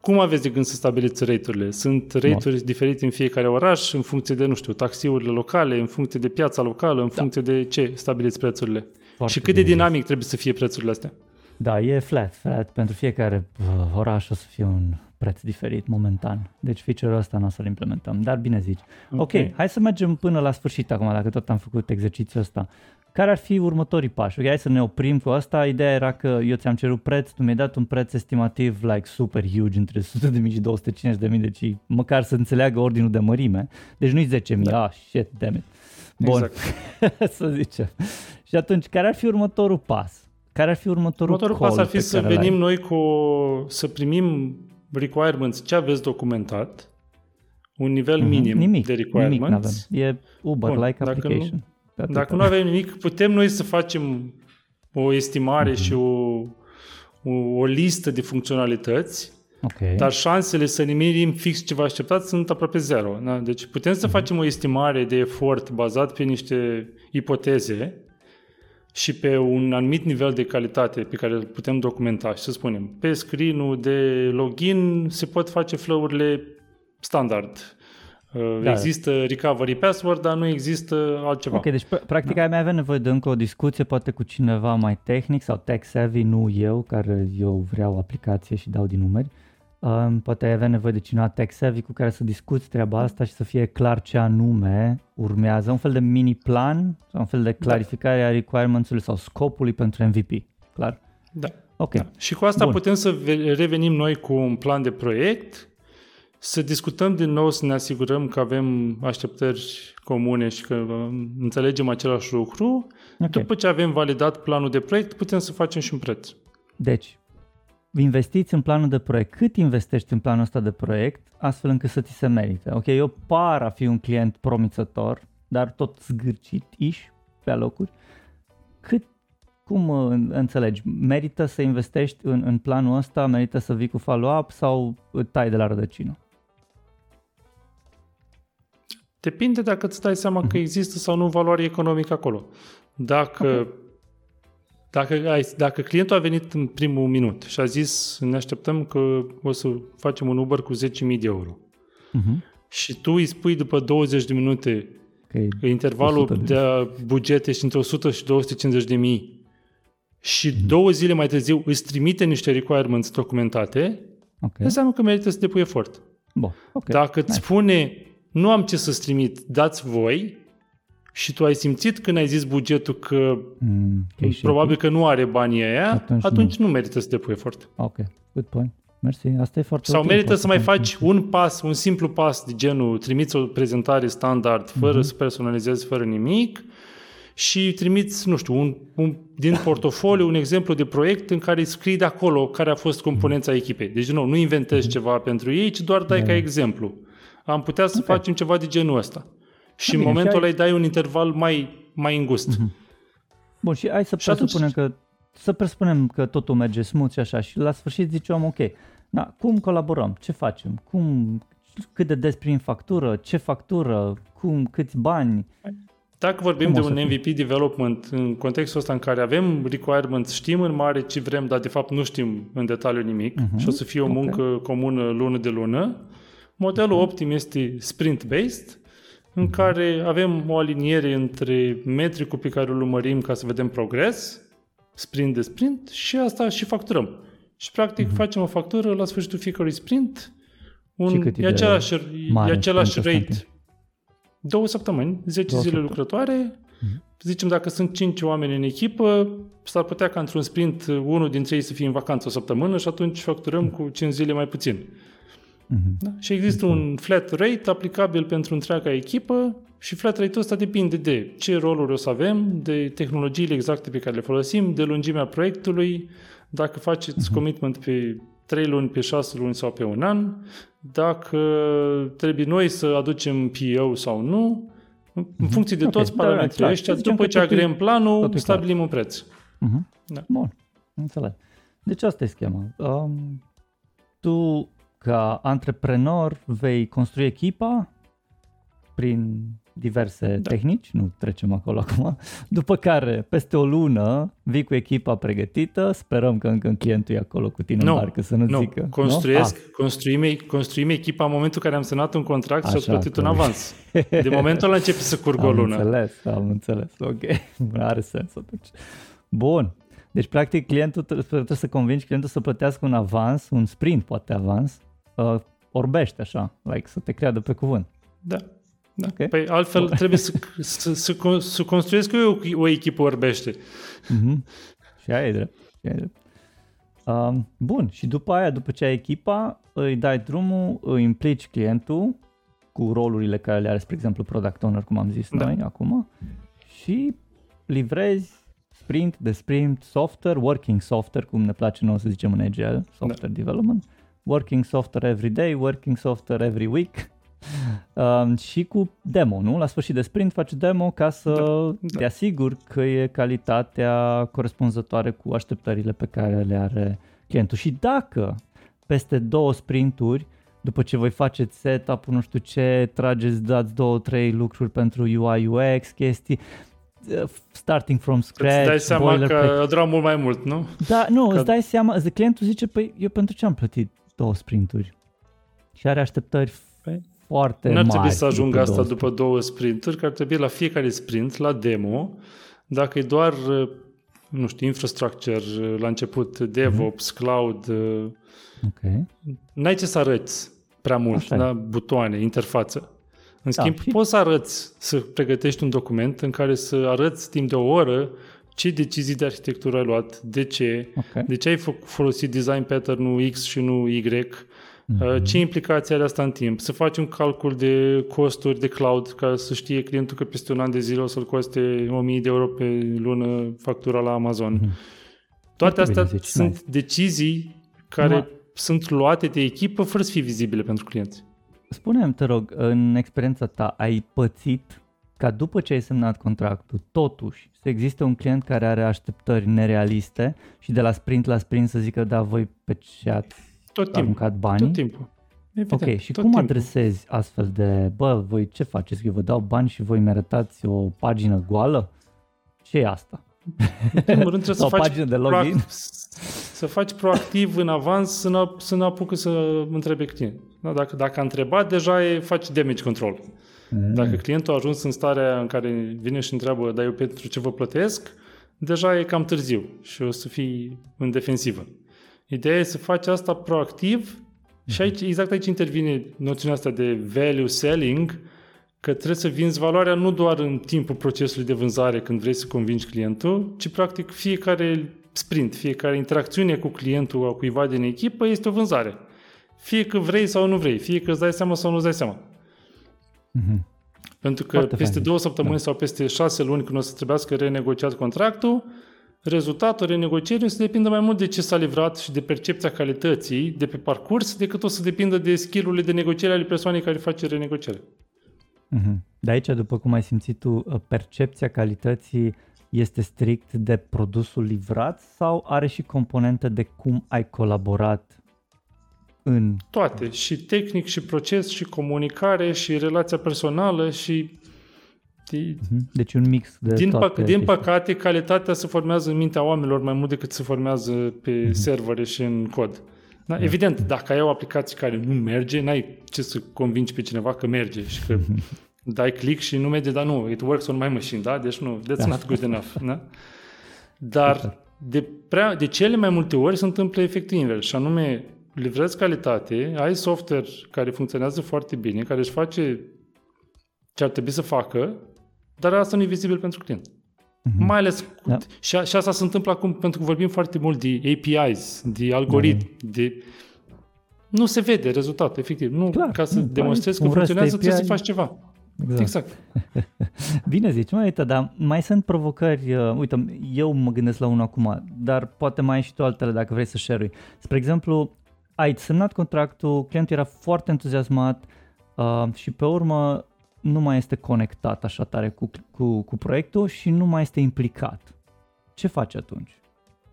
Cum aveți de gând să stabiliți rate-urile? Sunt rate-uri diferite în fiecare oraș, în funcție de, nu știu, taxiurile locale, în funcție de piața locală, în funcție de ce stabiliți prețurile. Foarte și cât de dinamic trebuie să fie prețurile astea? Da, e flat. Pentru fiecare oraș o să fie un preț diferit momentan. Deci feature-ul ăsta nu o să-l implementăm, dar bine zici. Okay. Hai să mergem până la sfârșit acum, dacă tot am făcut exercițiul ăsta. Care ar fi următorii pași? Ok, hai să ne oprim cu asta. Ideea era că eu ți-am cerut preț, tu mi-ai dat un preț estimativ super huge, între 100.000 și 250.000, deci măcar să înțeleagă ordinul de mărime. Deci nu-i 10.000, shit, damn it. Bun, să zicem. Și atunci, care ar fi următorul pas? Care ar fi următorul pas? Ar fi să venim noi să primim requirements, ce aveți documentat, un nivel minim de requirements. Nimic n-avem. E Uber-like application. Dacă nu avem nimic, putem noi să facem o estimare și o listă de funcționalități, dar șansele să ne mirim fix ce vă așteptați sunt aproape zero. Da? Deci putem să facem o estimare de efort bazat pe niște ipoteze și pe un anumit nivel de calitate pe care îl putem documenta și să spunem, pe screen-ul de login se pot face flow-urile standard. Da. Există recovery password, dar nu există altceva. Ok, deci practic ai mai avea nevoie de încă o discuție, poate cu cineva mai tehnic sau tech savvy, nu eu, care eu vreau aplicație și dau din numeri. Poate ai avea nevoie de cineva tech savvy cu care să discuți treaba asta și să fie clar ce anume urmează. Un fel de mini plan, un fel de clarificare a requirements-ului sau scopului pentru MVP. Clar? Da. Okay. Da. Și cu asta putem să revenim noi cu un plan de proiect, să discutăm din nou, să ne asigurăm că avem așteptări comune și că înțelegem același lucru. Okay. După ce avem validat planul de proiect, putem să facem și un preț. Deci, investiți în planul de proiect. Cât investești în planul ăsta de proiect, astfel încât să ți se merite? Ok, eu par a fi un client promițător, dar tot zgârcit-iși pe alocuri. Cum înțelegi? Merită să investești în planul ăsta? Merită să vii cu follow-up sau tai de la rădăcină? Depinde dacă îți dai seama că există sau nu valoare economică acolo. Dacă clientul a venit în primul minut și a zis ne așteptăm că o să facem un Uber cu 10.000 de euro, și tu îi spui după 20 de minute că intervalul de buget este între 100 și 250.000 și 2 zile mai târziu îți trimite niște requirements documentate, înseamnă că merită să depui efort. Dacă îți spune, nu am ce să-ți trimit, dați voi, și tu ai simțit când ai zis bugetul că probabil că nu are banii aia, atunci nu merită să depui efort. Ok, good point. Mersi. Asta e foarte sau merită să mai faci un pas, un simplu pas de genul, trimiți o prezentare standard, fără să personalizezi, fără nimic, și trimiți, nu știu, din portofoliu un exemplu de proiect în care scrii de acolo care a fost componența echipei. Deci, nu inventezi ceva pentru ei, ci doar dai ca exemplu. Am putea să facem ceva de genul ăsta. Și în momentul ăla îi dai un interval mai îngust. Bun, și hai să presupunem că totul merge smooth și așa, și la sfârșit zice om, ok, cum colaborăm, ce facem, cât de des prin factură, ce factură, câți bani. Dacă vorbim de un MVP development în contextul ăsta în care avem requirements, știm în mare ce vrem, dar de fapt nu știm în detaliu nimic, și o să fie o muncă comună lună de lună, modelul optim este sprint-based, în care avem o aliniere între metricul pe care îl urmărim ca să vedem progres, sprint de sprint, și asta și facturăm. Și practic facem o factură la sfârșitul fiecărui sprint, e același rate. 2 săptămâni, 10 zile lucrătoare, zicem dacă sunt 5 oameni în echipă, s-ar putea ca într-un sprint unul dintre ei să fie în vacanță o săptămână și atunci facturăm cu 5 zile mai puțin. Și există un flat rate aplicabil pentru întreaga echipă și flat rate-ul ăsta depinde de ce roluri o să avem, de tehnologiile exacte pe care le folosim, de lungimea proiectului, dacă faceți commitment pe 3 luni, pe 6 luni sau pe un an, dacă trebuie noi să aducem PO sau nu, în funcție de toți parametrii ăștia, după ce agrem planul, stabilim un preț. Da. Bun, înțeleg. Deci asta e schema. Tu ca antreprenor vei construi echipa prin diverse tehnici, nu trecem acolo acum, după care peste o lună vii cu echipa pregătită, sperăm că încă clientul e acolo cu tine în barcă, să nu zică. Construim echipa în momentul în care am semnat un contract și am plătit un avans. De momentul ăla începe să curgă o lună. Am înțeles, ok, are sens atunci. Bun. Deci, practic, clientul trebuie să convingi clientul să plătească un avans, un sprint, poate avans, orbește așa, să te creadă pe cuvânt. Da. Okay. Păi altfel trebuie să construiesc eu o echipă orbește. Și aia e drept. Bun, și după aia, după ce ai echipa, îi dai drumul, îi implici clientul cu rolurile care le are, spre exemplu, product owner, cum am zis noi acum, și livrezi sprint de sprint software, working software, cum ne place noi să zicem în Agile, software development, working software every day, working software every week, și cu demo, nu? La sfârșit de sprint faci demo ca să te asiguri că e calitatea corespunzătoare cu așteptările pe care le are clientul. Și dacă peste 2 sprinturi, după ce voi faceți setup-ul, nu știu ce, trageți, dați 2-3 lucruri pentru UI, UX, chestii, starting from scratch. Îți dai seama că a durat mult mai mult, nu? Da, nu, îți dai seama, clientul zice, păi eu pentru ce am plătit 2 sprinturi? Și are așteptări foarte mari. N-ar trebui să ajungă asta după două sprinturi, că ar trebui la fiecare sprint, la demo, dacă e doar, nu știu, infrastructure, la început, DevOps, Cloud, okay, n-ai ce să arăți prea mult, da? Butoane, interfață. În schimb, poți să arăți, să pregătești un document în care să arăți timp de o oră ce decizii de arhitectură ai luat, de ce, de ce ai folosit design pattern-ul X și nu Y, ce implicații are asta în timp, să faci un calcul de costuri de cloud ca să știe clientul că peste un an de zile o să-l coste 1.000 de euro pe lună factura la Amazon. Toate astea sunt decizii care sunt luate de echipă fără să fie vizibile pentru clienți. Spune-mi, te rog, în experiența ta, ai pățit ca după ce ai semnat contractul, totuși, să existe un client care are așteptări nerealiste și de la sprint la sprint să zică, da, voi pe ce ați aruncat banii? Tot timpul. Evident, ok, și cum adresezi astfel de, bă, voi ce faceți? Eu vă dau bani și voi mi-arătați o pagină goală? Ce e asta? În primul rând trebuie să faci proactiv în avans să nu apucă să întrebe client. Dacă a întrebat, deja faci damage control. Dacă clientul a ajuns în starea în care vine și întreabă, dar eu pentru ce vă plătesc, deja e cam târziu și o să fii în defensivă. Ideea e să faci asta proactiv și aici intervine noțiunea asta de value selling, că trebuie să vinzi valoarea nu doar în timpul procesului de vânzare când vrei să convingi clientul, ci practic fiecare sprint, fiecare interacțiune cu clientul, cu cuiva din echipă este o vânzare. Fie că vrei sau nu vrei, fie că îți dai seama sau nu îți dai seama. Pentru că foarte peste 2 săptămâni sau peste 6 luni, când o să trebuiască renegociat contractul, rezultatul renegocierii o să depindă mai mult de ce s-a livrat și de percepția calității de pe parcurs, decât o să depindă de skill-urile de negociere ale persoanei care face renegociere. De aici, după cum ai simțit tu, percepția calității este strict de produsul livrat sau are și componente de cum ai colaborat? În toate, și tehnic, și proces, și comunicare, și relația personală, și... Deci un mix de toate. Din păcate, calitatea se formează în mintea oamenilor mai mult decât se formează pe servere și în cod. Da? Evident, dacă ai o aplicație care nu merge, n-ai ce să convingi pe cineva că merge și că dai click și nu merge, dar nu, it works on my machine, da? Deci nu, that's not good enough. Da? Dar de cele mai multe ori se întâmplă efectul invers, și anume... livrezi calitate, ai software care funcționează foarte bine, care își face ce ar trebui să facă, dar asta nu e vizibil pentru client. Mai ales, și asta se întâmplă acum pentru că vorbim foarte mult de APIs, de algoritmi, de... nu se vede rezultatul, efectiv. Nu, clar, ca să demonstrezi că funcționează, trebuie să faci ceva. Exact. Bine zici, mă, uite, dar mai sunt provocări, uite, eu mă gândesc la unul acum, dar poate mai ai și tu altele dacă vrei să share-ui. Spre exemplu, ai semnat contractul, clientul era foarte entuziasmat și pe urmă nu mai este conectat așa tare cu proiectul și nu mai este implicat. Ce faci atunci?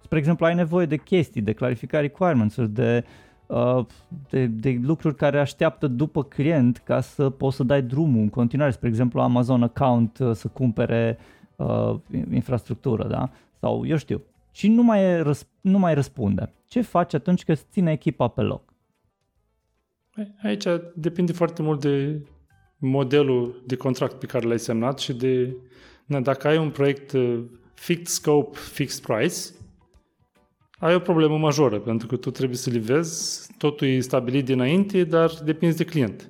Spre exemplu, ai nevoie de chestii, de clarificare requirements-uri, de lucruri care așteaptă după client ca să poți să dai drumul în continuare. Spre exemplu, Amazon Account să cumpere infrastructură, da? Sau eu știu. Și nu mai răspunde. Ce faci atunci când ține echipa pe loc? Aici depinde foarte mult de modelul de contract pe care l-ai semnat și de dacă ai un proiect fixed scope, fixed price, ai o problemă majoră, pentru că tu trebuie să livrezi, totul e stabilit dinainte, dar depinzi de client.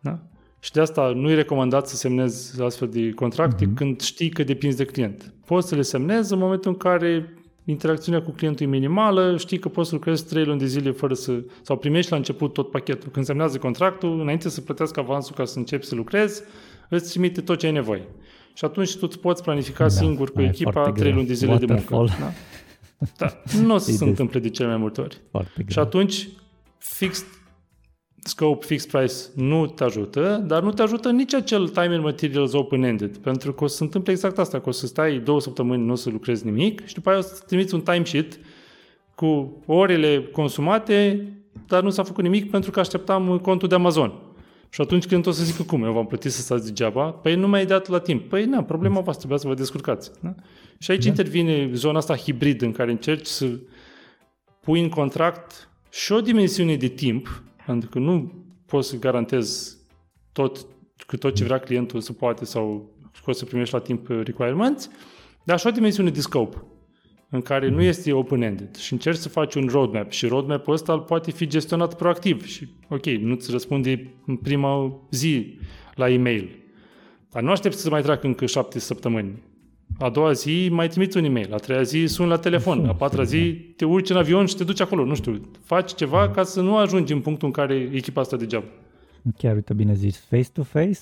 Da? Și de asta nu e recomandat să semnezi astfel de contracte când știi că depinzi de client. Poți să le semnezi în momentul în care interacțiunea cu clientul e minimală, știi că poți să lucrezi 3 luni de zile fără să... sau primești la început tot pachetul. Când semnează contractul, înainte să plătească avansul ca să începi să lucrezi, îți trimite tot ce ai nevoie. Și atunci tu îți poți planifica singur cu echipa 3 luni de zile de muncă. Da? Da. Nu o să se întâmple de cele mai multe ori. Și atunci, fixed scope, fixed price nu te ajută, dar nu te ajută nici acel time and materials open-ended, pentru că o să se întâmple exact asta, că o să stai 2 săptămâni, nu o să lucrezi nimic și după aia o să trimiți un timesheet cu orele consumate, dar nu s-a făcut nimic pentru că așteptam contul de Amazon. Și atunci când o să zică, cum, eu v-am plătit să stați degeaba? Păi nu mi-ai dat la timp. Păi na, problema voastră, trebuia să vă descurcați. Da? Și aici intervine zona asta hibrid în care încerci să pui în contract și o dimensiune de timp, pentru că nu poți să garantezi tot ce vrea clientul să poate sau o să primești la timp requirements, dar și o dimensiune de scope, în care nu este open-ended și încerci să faci un roadmap și roadmap-ul ăsta poate fi gestionat proactiv și, ok, nu-ți răspunde în prima zi la e-mail, dar nu aștepți să mai treacă încă 7 săptămâni. A doua zi mai trimiți un e-mail, a treia zi suni la telefon, a patra zi te urci în avion și te duci acolo, nu știu, faci ceva ca să nu ajungi în punctul în care echipa asta degeaba. Chiar uite, bine zis, face-to-face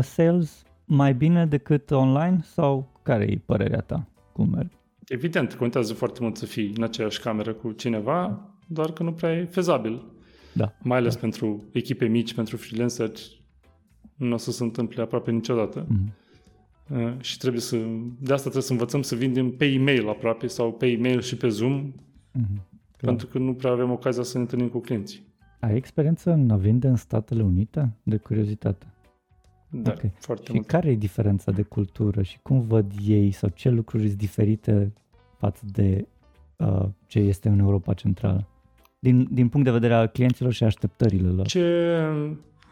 sales mai bine decât online sau care e părerea ta? Cum merg? Evident, contează foarte mult să fii în aceeași cameră cu cineva, doar că nu prea e fezabil. Da. Mai ales pentru echipe mici, pentru freelanceri, nu o să se întâmple aproape niciodată. Mm-hmm. Și de asta trebuie să învățăm să vindem pe e-mail aproape sau pe e-mail și pe Zoom, pentru că nu prea avem ocazia să ne întâlnim cu clienții. Ai experiență în a vinde în Statele Unite? De curiozitate. Da, okay. Foarte și mult. Care e diferența de cultură și cum văd ei sau ce lucruri sunt diferite față de ce este în Europa Centrală? Din punct de vedere al clienților și așteptările lor.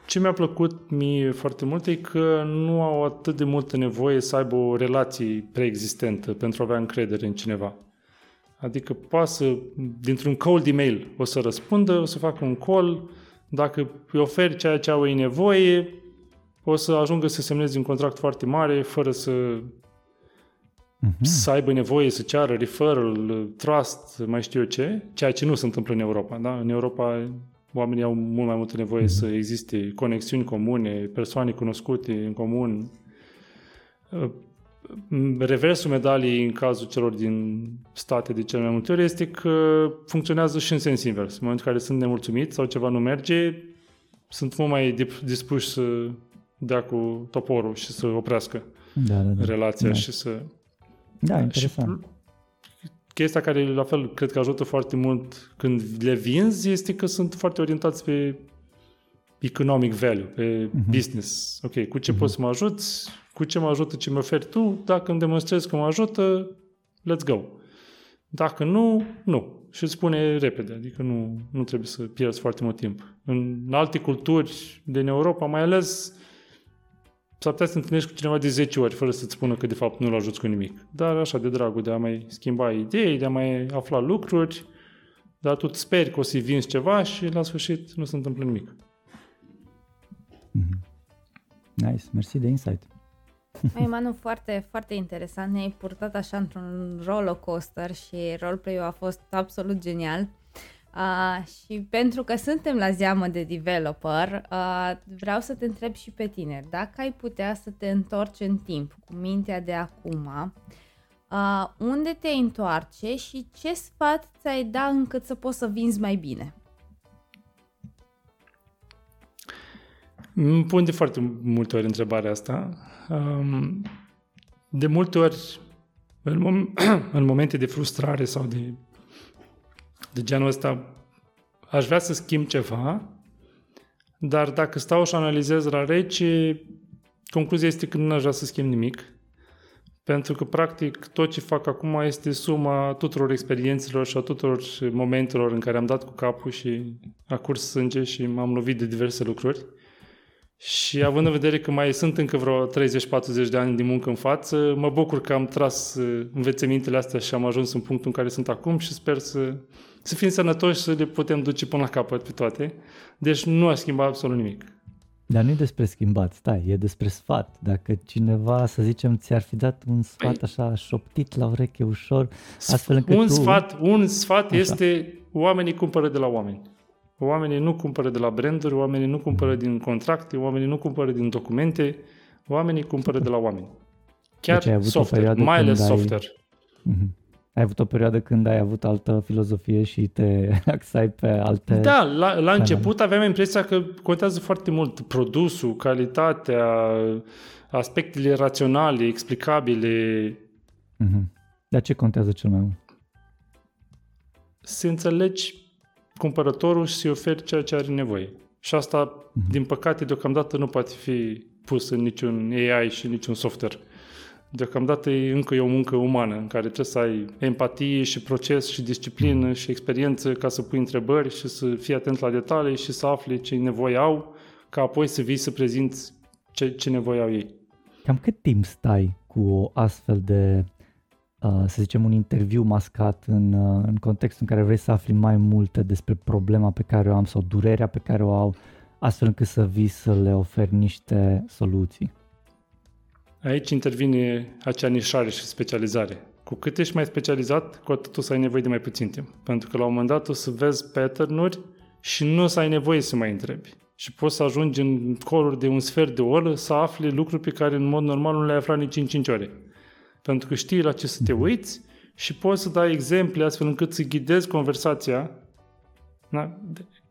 Ce mi-a plăcut mie foarte mult e că nu au atât de multă nevoie să aibă o relație preexistentă pentru a avea încredere în cineva. Adică poate să, dintr-un cold email o să răspundă, o să facă un call, dacă îi oferi ceea ce au ei nevoie, o să ajungă să semneze un contract foarte mare fără să aibă nevoie să ceară referral, trust, mai știu eu ce, ceea ce nu se întâmplă în Europa. Da? În Europa oamenii au mult mai multă nevoie să existe conexiuni comune, persoane cunoscute în comun. Reversul medaliei în cazul celor din state de cele mai multe ori este că funcționează și în sens invers. În momentul în care sunt nemulțumiți sau ceva nu merge, sunt mult mai dispuși să dea cu toporul și să oprească relația și să... Da, interesant. Chestia care, la fel, cred că ajută foarte mult când le vinzi este că sunt foarte orientați pe economic value, pe business. Ok, cu ce poți să mă ajuți? Cu ce mă ajută, ce mă oferi tu? Dacă îmi demonstrezi că mă ajută, let's go. Dacă nu, nu. Și îți spune repede. Adică nu trebuie să pierzi foarte mult timp. În alte culturi din Europa, mai ales, s-ar putea să te întâlnești cu cineva de 10 ori fără să-ți spună că de fapt nu-l ajuți cu nimic. Dar așa, de dragul de a mai schimba idei, de a mai afla lucruri, dar tu speri că o să-i vinzi ceva și la sfârșit nu se întâmplă nimic. Nice, mersi de insight. Măi, Manu, foarte, foarte interesant. Ne-ai purtat așa într-un rollercoaster și roleplay-ul a fost absolut genial. Și pentru că suntem la Zeamă de Developer, vreau să te întreb și pe tine, dacă ai putea să te întorci în timp cu mintea de acum, unde te întoarce și ce sfat ți-ai da încât să poți să vinzi mai bine? Îmi pun de foarte multe ori întrebarea asta. De multe ori în momente de frustrare sau de genul ăsta, aș vrea să schimb ceva, dar dacă stau și analizez la rece, concluzia este că nu aș vrea să schimb nimic, pentru că, practic, tot ce fac acum este suma tuturor experiențelor și a tuturor momentelor în care am dat cu capul și a curs sânge și m-am lovit de diverse lucruri. Și având în vedere că mai sunt încă vreo 30-40 de ani de muncă în față, mă bucur că am tras învățămintele astea și am ajuns în punctul în care sunt acum și sper să fim sănătoși, să le putem duce până la capăt pe toate. Deci nu aș schimba absolut nimic. Dar nu e despre schimbat, stai, e despre sfat. Dacă cineva, să zicem, ți-ar fi dat un sfat așa șoptit la ureche ușor, astfel încât Un sfat este: oamenii cumpără de la oameni. Oamenii nu cumpără de la branduri, oamenii nu cumpără din contracte, oamenii nu cumpără din documente, oamenii cumpără de la oameni. Chiar deci software, mai ales software. Ai avut o perioadă când ai avut altă filozofie și te axai pe alte... Da, la început aveam impresia că contează foarte mult produsul, calitatea, aspectele raționale, explicabile. Dar ce contează cel mai mult? Să înțelegi cumpărătorul și să-i oferi ceea ce are nevoie. Și asta, din păcate, deocamdată nu poate fi pus în niciun AI și niciun software. Deocamdată încă e o muncă umană în care trebuie să ai empatie și proces și disciplină și experiență ca să pui întrebări și să fii atent la detalii și să afli ce nevoie au ca apoi să vii să prezinți ce nevoie au ei. Cam cât timp stai cu o astfel de, să zicem, un interviu mascat în contextul în care vrei să afli mai multe despre problema pe care o am sau durerea pe care o au, astfel încât să vii să le oferi niște soluții? Aici intervine acea nișare și specializare. Cu cât ești mai specializat, cu atât o să ai nevoie de mai puțin timp. Pentru că la un moment dat o să vezi pattern-uri și nu o să ai nevoie să mai întrebi. Și poți să ajungi în coruri de un sfert de oră să afli lucruri pe care în mod normal nu le-ai aflat nici în 5 ore. Pentru că știi la ce să te uiți și poți să dai exemple astfel încât să ghidezi conversația. Da?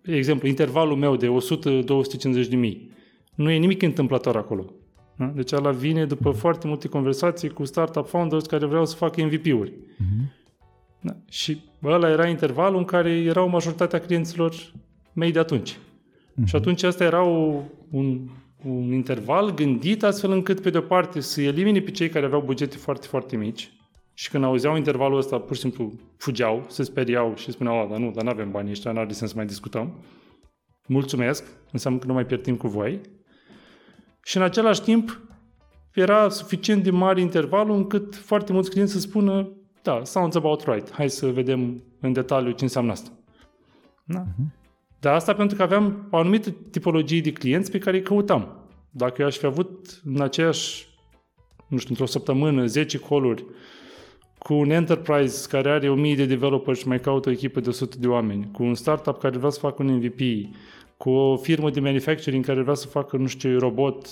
De exemplu, intervalul meu de 100-250 de mii. Nu e nimic întâmplător acolo. Da? Deci ăla vine după foarte multe conversații cu startup founders care vreau să facă MVP-uri. Da? Și ăla era intervalul în care erau majoritatea clienților mei de atunci. Și atunci asta era un interval gândit astfel încât, pe de-o parte, să elimine pe cei care aveau bugete foarte, foarte mici și când auzeau intervalul ăsta, pur și simplu fugeau, se speriau și spuneau, dar n-avem banii ăștia, n-are sens să mai discutăm. Mulțumesc, înseamnă că nu mai pierd timp cu voi. Și în același timp, era suficient de mare intervalul încât foarte mulți clienți să spună, da, sounds about right, hai să vedem în detaliu ce înseamnă asta. Da. Dar asta pentru că aveam o anumită tipologie de clienți pe care îi căutam. Dacă eu aș fi avut în aceeași, într-o săptămână, 10 call-uri cu un enterprise care are 1000 de developer și mai caută o echipă de 100 de oameni, cu un startup care vrea să facă un MVP, cu o firmă de manufacturing care vrea să facă, robot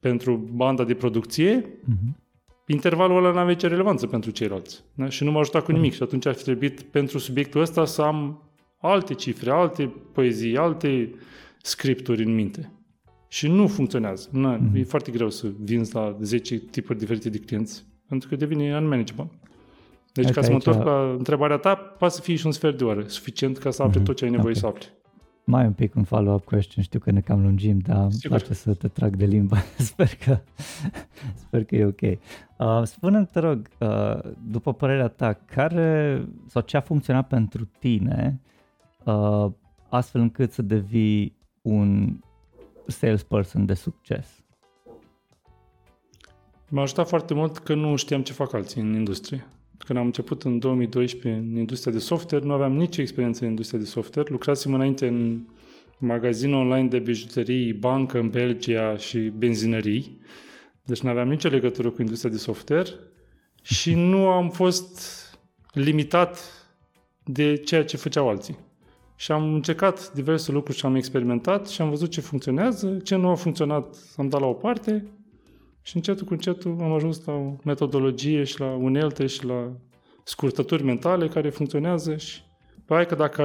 pentru banda de producție, intervalul ăla n-avea nicio relevanță pentru ceilalți. Da? Și nu m-a ajutat cu nimic. Și atunci ar fi trebuit pentru subiectul ăsta să am alte cifre, alte poezii, alte scripturi în minte. Și nu funcționează. E foarte greu să vinzi la 10 tipuri diferite de clienți, pentru că devine unmanageable. Deci ca să mă întorc la întrebarea ta, poate să fie și un sfert de oră, suficient ca să afli tot ce ai nevoie să afli. Mai un pic un follow-up question, știu că ne cam lungim, dar îmi place să te trag de limba, sper că e ok. Spune-mi, te rog, după părerea ta, ce a funcționat pentru tine astfel încât să devii un salesperson de succes? M-a ajutat foarte mult că nu știam ce fac alții în industrie. Când am început în 2012 în industria de software, nu aveam nicio experiență în industria de software. Lucrasem înainte în magazin online de bijuterii, bancă în Belgia și benzinării. Deci nu aveam nicio legătură cu industria de software și nu am fost limitat de ceea ce făceau alții. Și am încercat diverse lucruri și am experimentat și am văzut ce funcționează, ce nu a funcționat am dat la o parte. Și încetul cu încetul am ajuns la o metodologie și la unelte și la scurtături mentale care funcționează și pare că dacă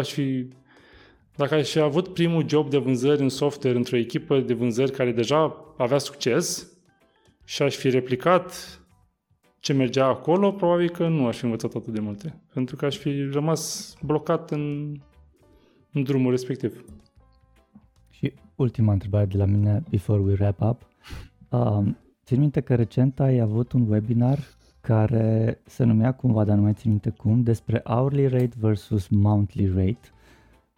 aș fi avut primul job de vânzări în software într-o echipă de vânzări care deja avea succes și aș fi replicat ce mergea acolo, probabil că nu aș fi învățat atât de multe, pentru că aș fi rămas blocat în drumul respectiv. Și ultima întrebare de la mine, before we wrap up. Țin minte că recent ai avut un webinar care se numea cumva, dar nu mai țin minte cum, despre hourly rate versus monthly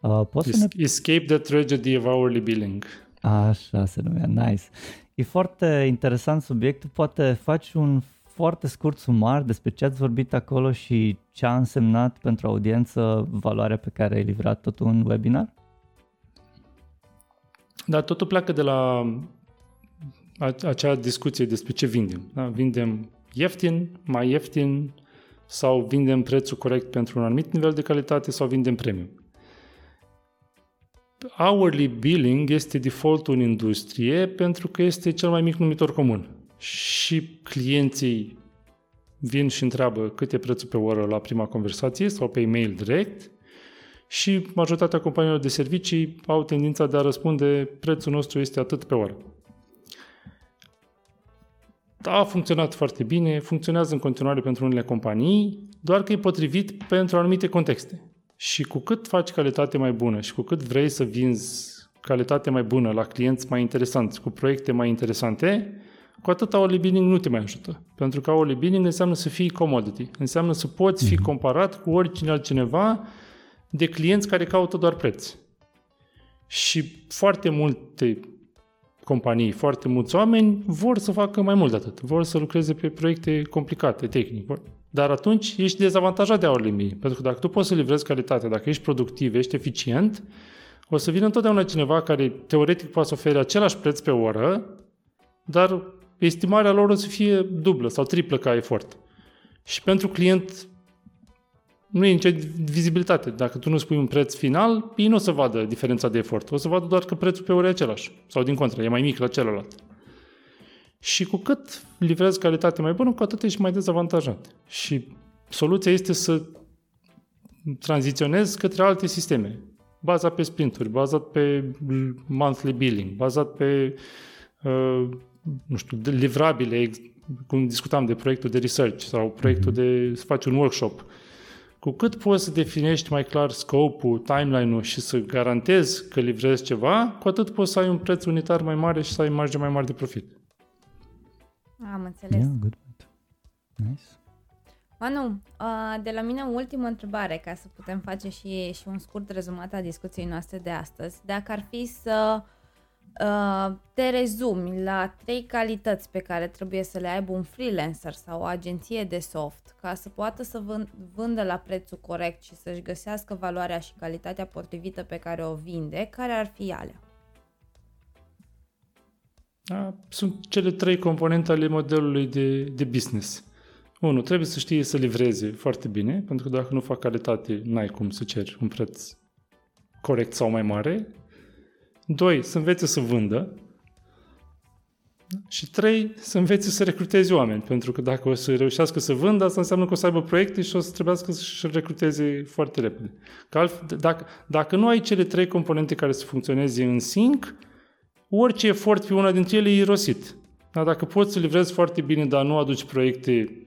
rate. Escape the tragedy of hourly billing. Așa se numea, nice. E foarte interesant subiectul, poate faci un foarte scurt sumar despre ce ați vorbit acolo și ce a însemnat pentru audiență valoarea pe care ai livrat totul în webinar? Da, totul pleacă de la acea discuție despre ce vindem. Da? Vindem ieftin, mai ieftin sau vindem prețul corect pentru un anumit nivel de calitate sau vindem premium. Hourly billing este defaultul în industrie pentru că este cel mai mic numitor comun. Și clienții vin și întreabă cât e prețul pe oră la prima conversație sau pe e-mail direct și majoritatea companiilor de servicii au tendința de a răspunde prețul nostru este atât pe oră. A funcționat foarte bine, funcționează în continuare pentru unele companii, doar că e potrivit pentru anumite contexte. Și cu cât faci calitate mai bună și cu cât vrei să vinzi calitate mai bună la clienți mai interesanți, cu proiecte mai interesante, cu atât hourly billing nu te mai ajută. Pentru că hourly billing înseamnă să fii commodity, înseamnă să poți fi comparat cu oricine altcineva de clienți care caută doar preț. Și foarte multe companii, foarte mulți oameni vor să facă mai mult de atât, vor să lucreze pe proiecte complicate, tehnic. Dar atunci ești dezavantajat de hourly mei, pentru că dacă tu poți să livrezi calitate, dacă ești productiv, ești eficient, o să vină întotdeauna cineva care teoretic poate să ofere același preț pe oră, dar estimarea lor o să fie dublă sau triplă ca efort. Și pentru client nu e nicio vizibilitate. Dacă tu nu spui un preț final, ei nu o să vadă diferența de efort. O să vadă doar că prețul pe oră e același. Sau din contră, e mai mic la celălalt. Și cu cât livrezi calitate mai bună, cu atât ești mai dezavantajat. Și soluția este să tranziționezi către alte sisteme. Bazat pe sprinturi, bazat pe monthly billing, bazat pe livrabile, cum discutam de proiectul de research sau proiectul de să faci un workshop. Cu cât poți să definești mai clar scopul, timeline-ul și să garantezi că livrezi ceva, cu atât poți să ai un preț unitar mai mare și să ai marge mai mari de profit. Am înțeles. Yeah, good. Nice. Manu, de la mine o ultimă întrebare ca să putem face și un scurt rezumat a discuției noastre de astăzi. Dacă ar fi să te rezumi la 3 calități pe care trebuie să le aibă un freelancer sau o agenție de soft ca să poată să vândă la prețul corect și să-și găsească valoarea și calitatea potrivită pe care o vinde, care ar fi alea? Sunt cele 3 componente ale modelului de business. 1. Trebuie să știe să livreze foarte bine, pentru că dacă nu fac calitate, n-ai cum să ceri un preț corect sau mai mare. 2. Să învețe să vândă. Și 3. Să învețe să recruteze oameni, pentru că dacă o să reușească să vândă, asta înseamnă că o să aibă proiecte și o să trebuiască să-și recruteze foarte repede. Că dacă nu ai cele 3 componente care să funcționeze în sync, orice efort pe una dintre ele e irosit. Dar dacă poți să livrezi foarte bine, dar nu aduci proiecte,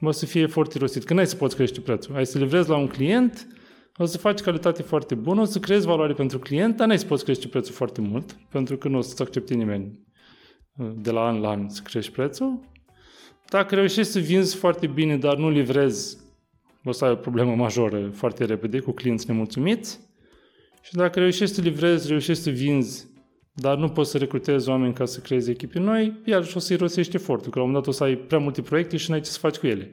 o să fie efort irosit, că n-ai să poți crește prețul. Ai să livrezi la un client, o să faci calitate foarte bună, o să creezi valoare pentru client, dar n-ai să poți crește prețul foarte mult, pentru că nu o să-ți accepte nimeni de la an la an să crești prețul. Dacă reușești să vinzi foarte bine, dar nu livrezi, o să ai o problemă majoră foarte repede cu clienți nemulțumiți. Și dacă reușești să livrezi, reușești să vinzi, dar nu poți să recrutezi oameni ca să creezi echipe noi, iarăși o să irosești efortul, că la un moment dat o să ai prea multe proiecte și nu ai ce să faci cu ele,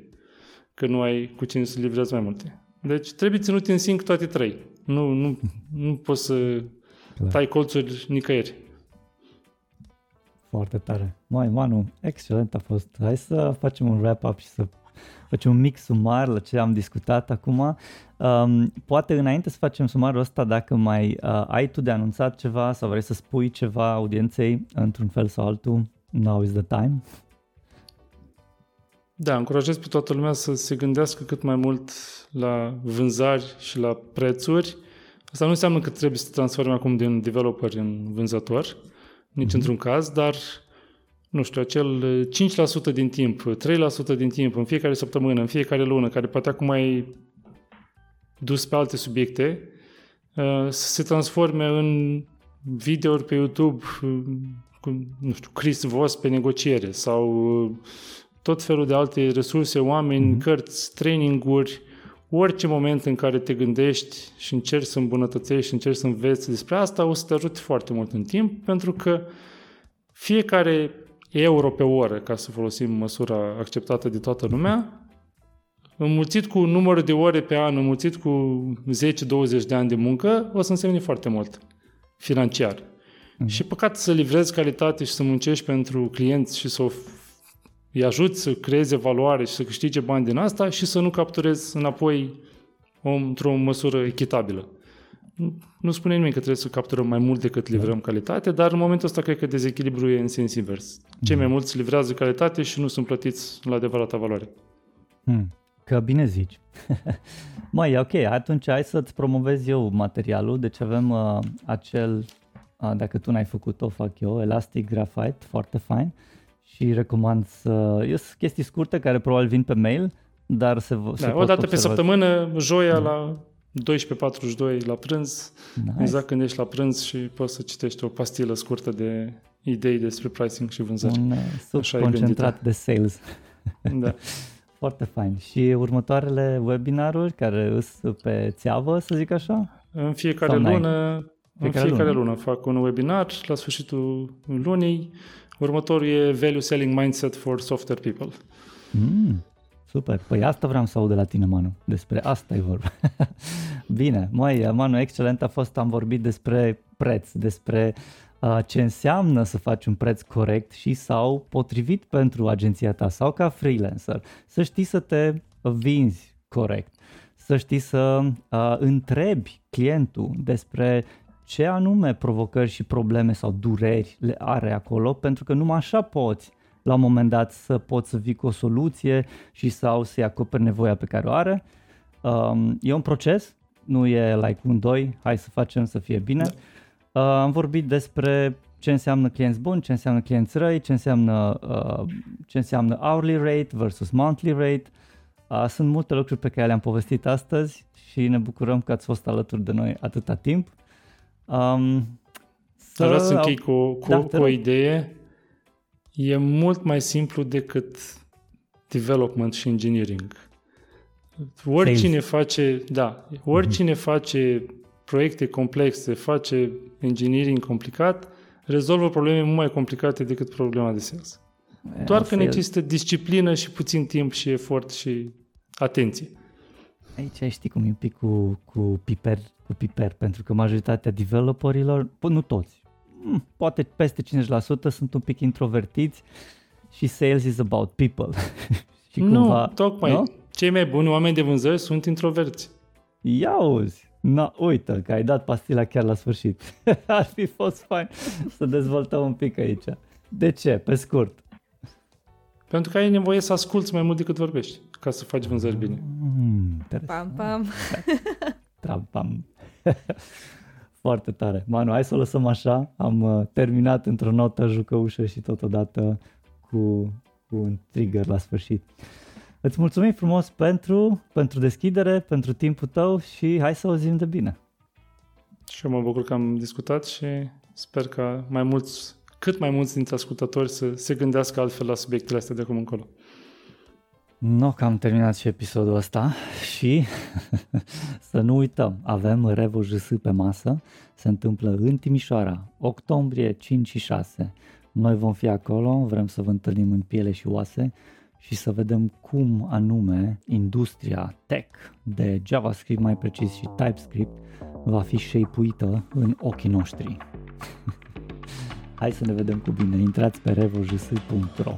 că nu ai cu cine să livrezi mai multe. Deci trebuie ținut în sync toate 3. Nu poți să tai colțuri nicăieri. Foarte tare. Manu, excelent a fost. Hai să facem un wrap-up și să facem un mic sumar la ce am discutat acum. Poate înainte să facem sumarul ăsta, dacă mai ai tu de anunțat ceva sau vrei să spui ceva audienței într-un fel sau altul, now is the time. Da, încurajez pe toată lumea să se gândească cât mai mult la vânzări și la prețuri. Asta nu înseamnă că trebuie să te transformi acum din developer în vânzător, nici într-un caz, dar acel 5% din timp, 3% din timp, în fiecare săptămână, în fiecare lună, care poate acum ai dus pe alte subiecte, să se transforme în videouri pe YouTube cu, Chris Voss pe negociere sau tot felul de alte resurse, oameni, cărți, training-uri, orice moment în care te gândești și încerci să îmbunătățești, încerci să înveți despre asta, o să te ajute foarte mult în timp, pentru că fiecare euro pe oră, ca să folosim măsura acceptată de toată lumea, înmulțit cu numărul de ore pe an, înmulțit cu 10-20 de ani de muncă, o să însemne foarte mult financiar. Și păcat să livrezi calitate și să muncești pentru clienți și să îi ajuți să creeze valoare și să câștige bani din asta și să nu capturezi înapoi într-o măsură echitabilă. Nu spune nimeni că trebuie să capturăm mai mult decât livrăm calitate, dar în momentul ăsta cred că dezechilibrul e în sens invers. Cei mai mulți livrează calitate și nu sunt plătiți la adevărata valoare. Că bine zici. Ok, atunci hai să-ți promovez eu materialul. Deci avem dacă tu n-ai făcut-o, fac eu, Elastic Graphite, foarte fain. Și recomand sunt chestii scurte care probabil vin pe mail, dar se pot o dată observa. Pe săptămână, joia la 12:42 la prânz, nice. Exact când ești la prânz și poți să citești o pastilă scurtă de idei despre pricing și vânzări. Super concentrat de sales. Da. Foarte fain. Și următoarele webinaruri care sunt pe țeavă, să zic așa? În fiecare lună, În fiecare lună fac un webinar la sfârșitul lunii. Următorul e Value Selling Mindset for Software People. Super, păi asta vreau să aud de la tine, Manu, despre asta e vorba. Bine, Manu, excelent a fost, am vorbit despre preț, despre ce înseamnă să faci un preț corect și sau potrivit pentru agenția ta sau ca freelancer, să știi să te vinzi corect, să știi să întrebi clientul despre ce anume provocări și probleme sau dureri le are acolo, pentru că numai așa poți la un moment dat să poți să vii cu o soluție și sau să-i acoperi nevoia pe care o are. E un proces, nu e like 1-2, hai să facem să fie bine. Am vorbit despre ce înseamnă clienți buni, ce înseamnă clienți răi, ce înseamnă hourly rate versus monthly rate. Sunt multe lucruri pe care le-am povestit astăzi și ne bucurăm că ați fost alături de noi atâta timp. Vreau să închei cu o idee. E mult mai simplu decât development și engineering. Oricine face proiecte complexe, face engineering complicat, rezolvă probleme mult mai complicate decât problema de sales. Doar că necesită disciplină și puțin timp și efort și atenție. Aici știi cum e un pic cu piper, pentru că majoritatea developerilor, nu toți, poate peste 50% sunt un pic introvertiți și sales is about people. Și cumva, nu? Cei mai buni oameni de vânzări sunt introverți. Ia auzi, uite că ai dat pastila chiar la sfârșit. Ar fi fost fain să dezvoltăm un pic aici. De ce? Pe scurt. Pentru că ai nevoie să asculți mai mult decât vorbești, ca să faci vânzări bine. Pam, pam. Tram, pam. Foarte tare. Manu, hai să o lăsăm așa. Am terminat într-o notă jucăușă și totodată cu un trigger la sfârșit. Îți mulțumim frumos pentru deschidere, pentru timpul tău și hai să auzim de bine. Și eu mă bucur că am discutat și sper că cât mai mulți dintre ascultători să se gândească altfel la subiectele astea de acum încolo. No, că am terminat și episodul ăsta și să nu uităm, avem Revo JS pe masă, se întâmplă în Timișoara, octombrie 5 și 6. Noi vom fi acolo, vrem să vă întâlnim în piele și oase și să vedem cum anume industria tech de JavaScript mai precis și TypeScript va fi shape-uită în ochii noștri. Hai să ne vedem cu bine, intrați pe revojs.ro.